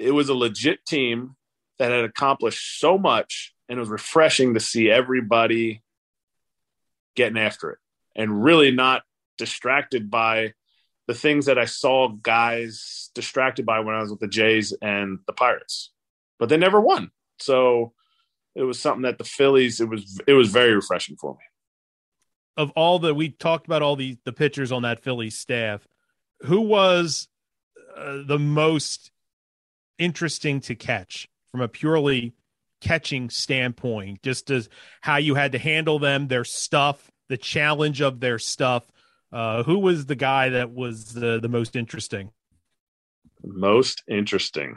it was a legit team that had accomplished so much, and it was refreshing to see everybody getting after it. And really not distracted by the things that I saw guys distracted by when I was with the Jays and the Pirates. But they never won. So it was something that the Phillies, it was it was very refreshing for me. Of all the, we talked about all the, the pitchers on that Phillies staff, who was uh, the most interesting to catch from a purely catching standpoint, just as how you had to handle them, their stuff, the challenge of their stuff? Uh, who was the guy that was the, the most interesting? Most interesting.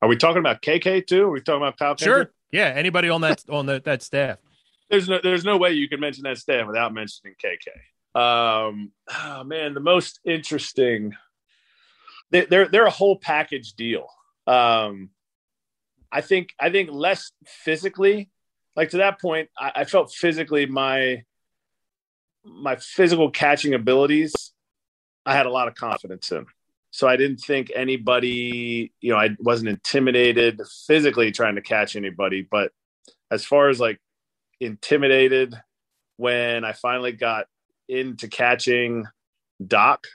Are we talking about K K too? Are we talking about Kyle? Sure. Kendrick? Yeah. Anybody on that, on the, that staff. There's no, there's no way you can mention that staff without mentioning K K. Um, oh man, the most interesting, they, they're, they're a whole package deal. Um, I think, I think less physically. Like, to that point, I, I felt physically my my physical catching abilities, I had a lot of confidence in. So I didn't think anybody, you know, I wasn't intimidated physically trying to catch anybody. But as far as like intimidated, when I finally got into catching Doc,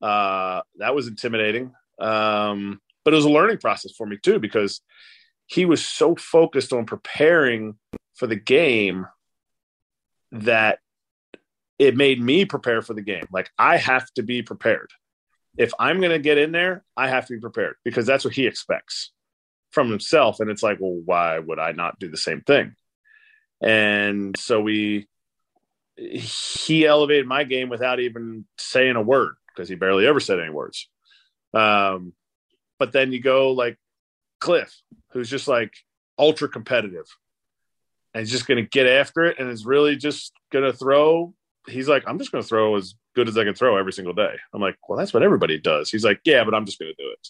uh, that was intimidating. Um, but it was a learning process for me too, because he was so focused on preparing for the game that it made me prepare for the game. Like, I have to be prepared. If I'm going to get in there, I have to be prepared, because that's what he expects from himself. And it's like, well, why would I not do the same thing? And so we, he elevated my game without even saying a word, because he barely ever said any words. Um, but then you go like Cliff, who's just like ultra competitive and is just going to get after it. And is really just going to throw. He's like, I'm just going to throw as good as I can throw every single day. I'm like, well, that's what everybody does. He's like, yeah, but I'm just going to do it.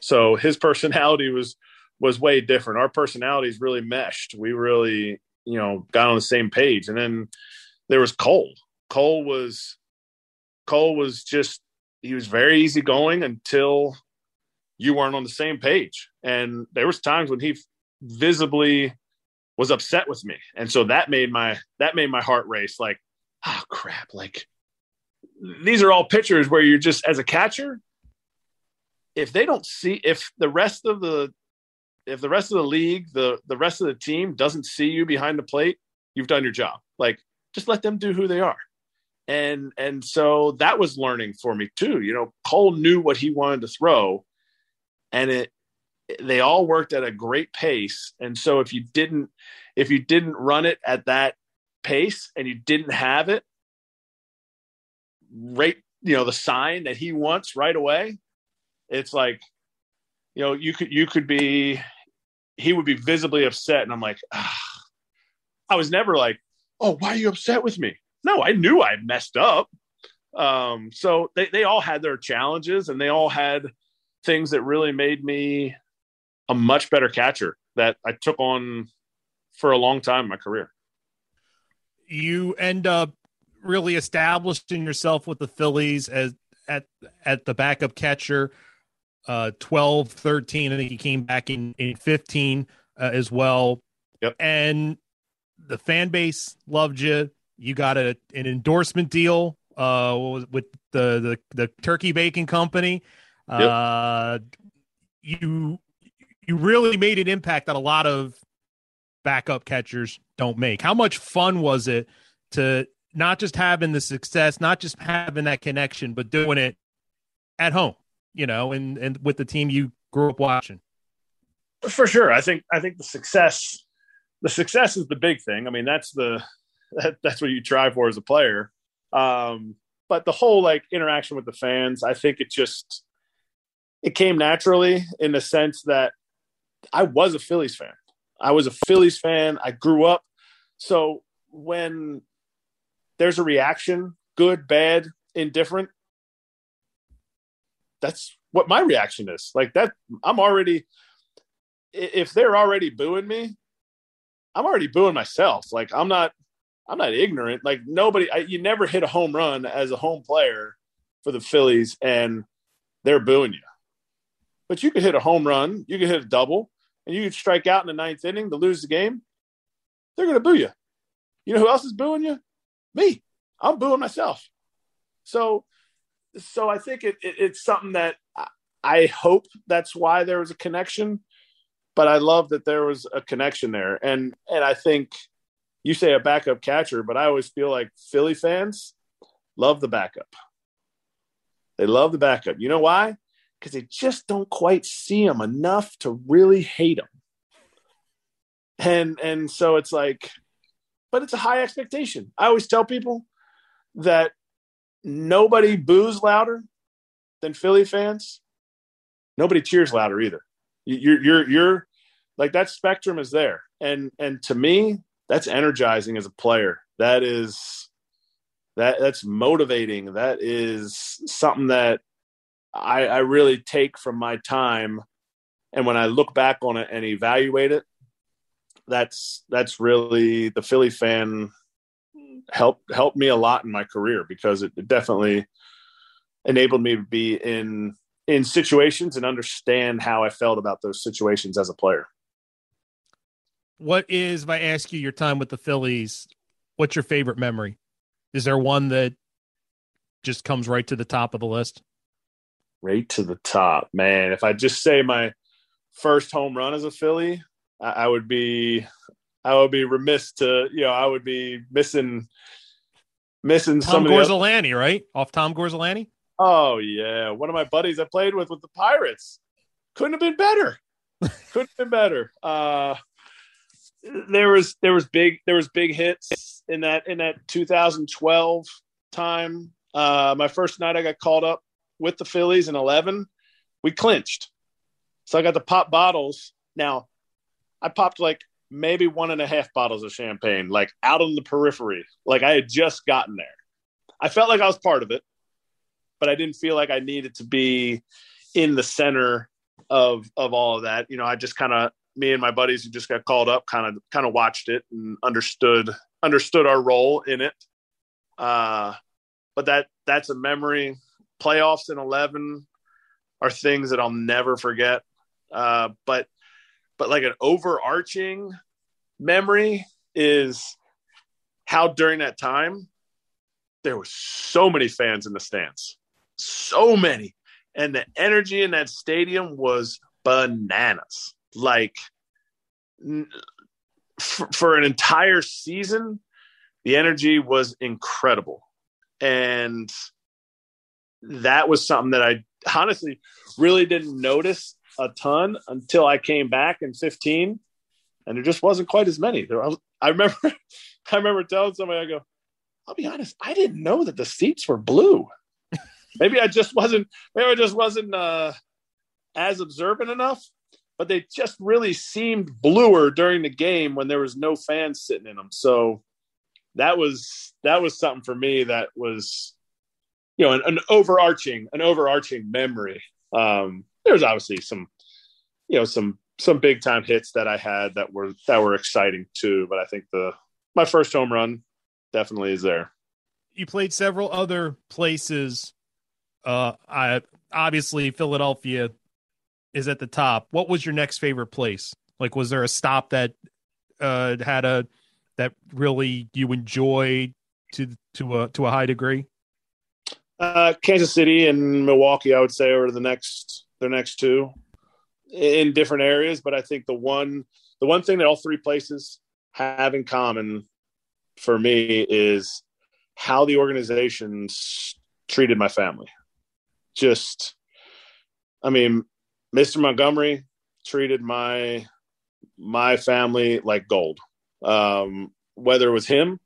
So his personality was, was way different. Our personalities really meshed. We really, you know, got on the same page. And then there was Cole. Cole was, Cole was just, he was very easygoing until you weren't on the same page. And there was times when he visibly was upset with me. And so that made my, that made my heart race. Like, oh crap. Like, these are all pitchers where you're just, as a catcher, if they don't see, if the rest of the, if the rest of the league, the, the rest of the team doesn't see you behind the plate, you've done your job. Like, just let them do who they are. And, and so that was learning for me too. You know, Cole knew what he wanted to throw, and it, they all worked at a great pace. And so if you didn't, if you didn't run it at that pace and you didn't have it right, you know, the sign that he wants right away, it's like, you know, you could, you could be, he would be visibly upset. And I'm like, ah. I was never like, oh, why are you upset with me? No, I knew I messed up. Um, so they, they all had their challenges, and they all had things that really made me a much better catcher that I took on for a long time in my career. You end up really establishing yourself with the Phillies as at, at the backup catcher, uh, twelve, thirteen. I think he came back in, in fifteen uh, as well. Yep. And the fan base loved you. You got a, an endorsement deal uh, with the, the, the Turkey Bacon Company. Yep. Uh, you, you really made an impact that a lot of backup catchers don't make. How much fun was it to, not just having the success, not just having that connection, but doing it at home, you know, and, and with the team you grew up watching? For sure. I think, I think the success, the success is the big thing. I mean, that's the, that, that's what you try for as a player. Um, but the whole like interaction with the fans, I think it just, it came naturally, in the sense that I was a Phillies fan. I was a Phillies fan. I grew up. So when there's a reaction, good, bad, indifferent, that's what my reaction is. Like, that, I'm already, if they're already booing me, I'm already booing myself. Like, I'm not, I'm not ignorant. Like, nobody, I, you never hit a home run as a home player for the Phillies and they're booing you. But you could hit a home run, you could hit a double, and you could strike out in the ninth inning to lose the game. They're going to boo you. You know who else is booing you? Me. I'm booing myself. So, so I think it, it, it's something that I, I hope that's why there was a connection, but I love that there was a connection there. And, and I think you say a backup catcher, but I always feel like Philly fans love the backup. They love the backup. You know why? Because they just don't quite see him enough to really hate him. And, and so it's like, but it's a high expectation. I always tell people that nobody boos louder than Philly fans. Nobody cheers louder either. You're, you're, you're like, that spectrum is there. And, and to me, that's energizing as a player. That is, that that's motivating. That is something that I, I really take from my time. And when I look back on it and evaluate it, that's that's really, the Philly fan helped helped me a lot in my career, because it, it definitely enabled me to be in in situations and understand how I felt about those situations as a player. What is, if I ask you your time with the Phillies, what's your favorite memory? Is there one that just comes right to the top of the list? Right to the top, man. If I just say my first home run as a Philly, I, I would be, I would be remiss to, you know, I would be missing, missing Tom some of Gorzolani, right? Off Tom Gorzolani. Oh yeah, one of my buddies I played with with the Pirates. Couldn't have been better. Couldn't have been better. Uh, there was there was big there was big hits in that in that two thousand twelve time. Uh, my first night I got called up with the Phillies in eleven, we clinched. So I got to pop bottles. Now, I popped like maybe one and a half bottles of champagne, like out on the periphery. Like I had just gotten there. I felt like I was part of it, but I didn't feel like I needed to be in the center of of all of that. You know, I just kind of, me and my buddies who just got called up kind of kind of watched it and understood understood our role in it. Uh, but that that's a memory. Playoffs in eleven are things that I'll never forget. Uh, but but like an overarching memory is how during that time there were so many fans in the stands. So many. And the energy in that stadium was bananas. Like for, for an entire season, the energy was incredible. And that was something that I honestly really didn't notice a ton until I came back in fifteen, and there just wasn't quite as many. There, I, was, I remember, I remember telling somebody, I go, I'll be honest, I didn't know that the seats were blue. maybe I just wasn't, maybe I just wasn't uh, as observant enough, but they just really seemed bluer during the game when there was no fans sitting in them. So that was that was something for me that was, you know, an, an overarching, an overarching memory. Um, there's obviously some, you know, some, some big time hits that I had that were, that were exciting too. But I think the, my first home run definitely is there. You played several other places. Uh, I obviously Philadelphia is at the top. What was your next favorite place? Like, was there a stop that, uh, had a, that really you enjoyed to, to a, to a high degree? Uh, Kansas City and Milwaukee, I would say, are the next, the next two in different areas. But I think the one, the one thing that all three places have in common for me is how the organizations treated my family. Just, I mean, Mister Montgomery treated my, my family like gold. Um, whether it was him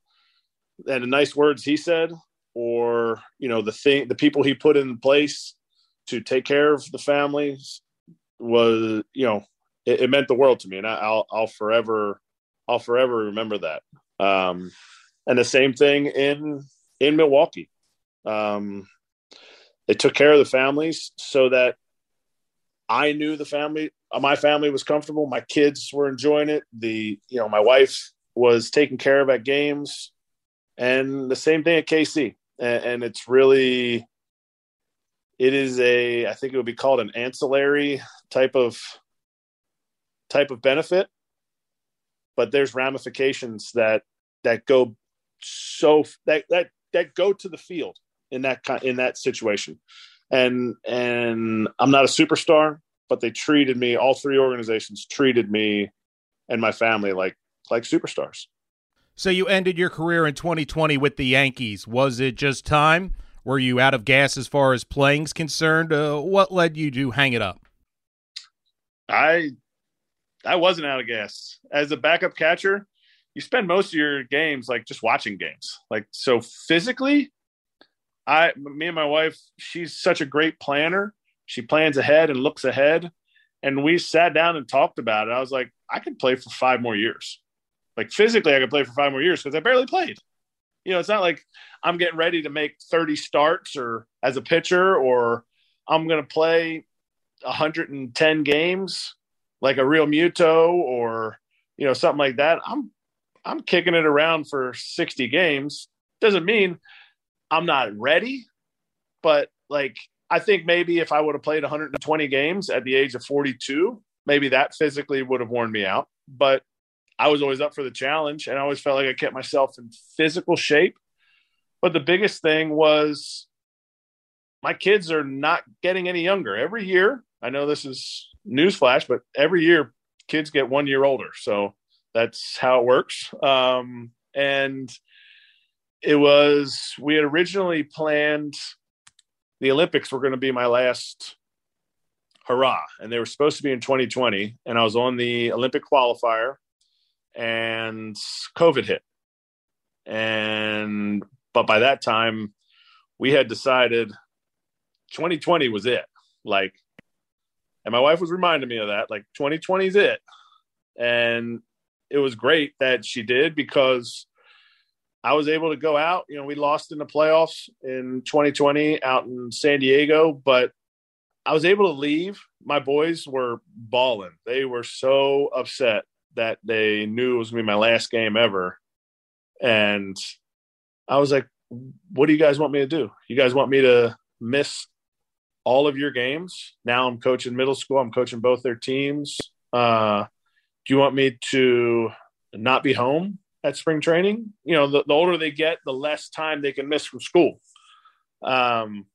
and the nice words he said, or, you know, the thing, the people he put in place to take care of the families was, you know, it, it meant the world to me. And I, I'll, I'll forever, I'll forever remember that. Um, and the same thing in, in Milwaukee. Um, they took care of the families so that I knew the family, my family was comfortable. My kids were enjoying it. The, you know, my wife was taken care of at games, and the same thing at K C. And it's really, it is a, I think it would be called an ancillary type of, type of benefit, but there's ramifications that, that go so that, that, that go to the field in that, in that situation. And, and I'm not a superstar, but they treated me, all three organizations treated me and my family like, like superstars. So you ended your career in twenty twenty with the Yankees. Was it just time? Were you out of gas as far as playing's concerned? Uh, what led you to hang it up? I I wasn't out of gas. As a backup catcher, you spend most of your games like just watching games. Like, so physically, I me and my wife, she's such a great planner. She plans ahead and looks ahead, and we sat down and talked about it. I was like, I could play for five more years. Like physically I could play for five more years because I barely played. You know, it's not like I'm getting ready to make thirty starts or as a pitcher, or I'm going to play one hundred ten games like a real Muto or, you know, something like that. I'm, I'm kicking it around for sixty games. Doesn't mean I'm not ready, but like I think maybe if I would have played one hundred twenty games at the age of forty-two, maybe that physically would have worn me out. But I was always up for the challenge, and I always felt like I kept myself in physical shape. But the biggest thing was my kids are not getting any younger. Every year, I know this is newsflash, but every year kids get one year older. So that's how it works. Um, and it was, we had originally planned the Olympics were going to be my last hurrah. And they were supposed to be in twenty twenty. And I was on the Olympic qualifier and COVID hit. And, but by that time we had decided twenty twenty was it. Like, and my wife was reminding me of that, like twenty twenty is it. And it was great that she did, because I was able to go out. You know, we lost in the playoffs in twenty twenty out in San Diego, but I was able to leave. My boys were bawling. They were so upset that they knew it was going to be my last game ever. And I was like, what do you guys want me to do? You guys want me to miss all of your games? Now I'm coaching middle school. I'm coaching both their teams. Uh, do you want me to not be home at spring training? You know, the, the older they get, the less time they can miss from school. Um,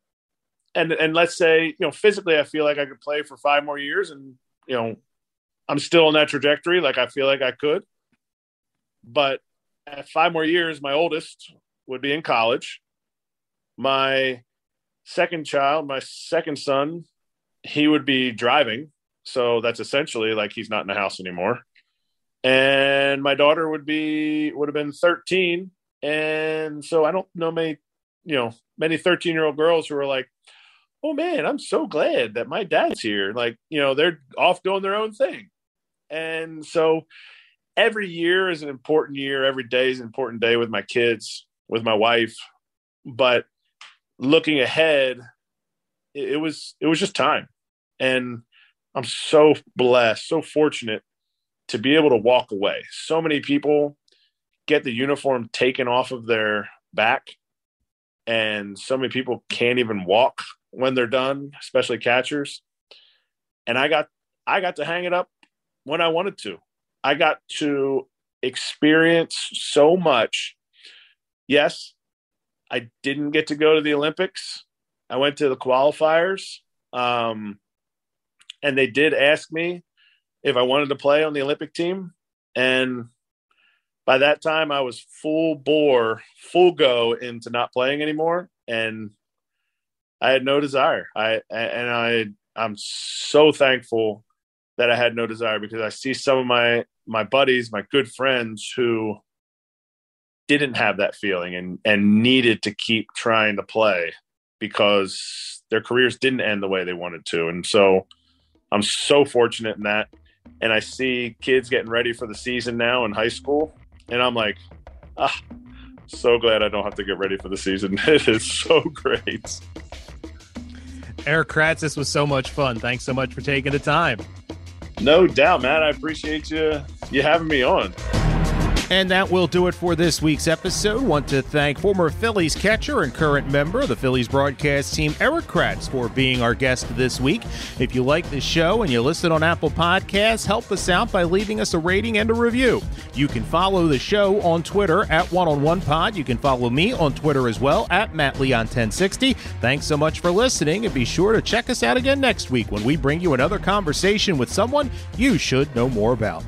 and, and let's say, you know, physically, I feel like I could play for five more years and, you know, I'm still on that trajectory. Like I feel like I could, but at five more years, my oldest would be in college. My second child, my second son, he would be driving. So that's essentially like he's not in the house anymore. And my daughter would be, would have been thirteen. And so I don't know many, you know, many thirteen year old girls who are like, oh man, I'm so glad that my dad's here. Like, you know, they're off doing their own thing. And so every year is an important year. Every day is an important day with my kids, with my wife. But looking ahead, it, it was, it was just time. And I'm so blessed, so fortunate to be able to walk away. So many people get the uniform taken off of their back, and so many people can't even walk when they're done, especially catchers. And I got, I got to hang it up when I wanted to. I got to experience so much. Yes, I didn't get to go to the Olympics. I went to the qualifiers. Um, and they did ask me if I wanted to play on the Olympic team. And by that time I was full bore, full go into not playing anymore. And I had no desire. I, and I, I'm so thankful that I had no desire, because I see some of my, my buddies, my good friends who didn't have that feeling and, and needed to keep trying to play because their careers didn't end the way they wanted to. And so I'm so fortunate in that. And I see kids getting ready for the season now in high school. And I'm like, ah, so glad I don't have to get ready for the season. It is so great. Eric Kratz, this was so much fun. Thanks so much for taking the time. No doubt, Matt. I appreciate you, you having me on. And that will do it for this week's episode. Want to thank former Phillies catcher and current member of the Phillies broadcast team, Eric Kratz, for being our guest this week. If you like the show and you listen on Apple Podcasts, help us out by leaving us a rating and a review. You can follow the show on Twitter at one on one pod. You can follow me on Twitter as well at Matt Leon ten sixty. Thanks so much for listening, and be sure to check us out again next week when we bring you another conversation with someone you should know more about.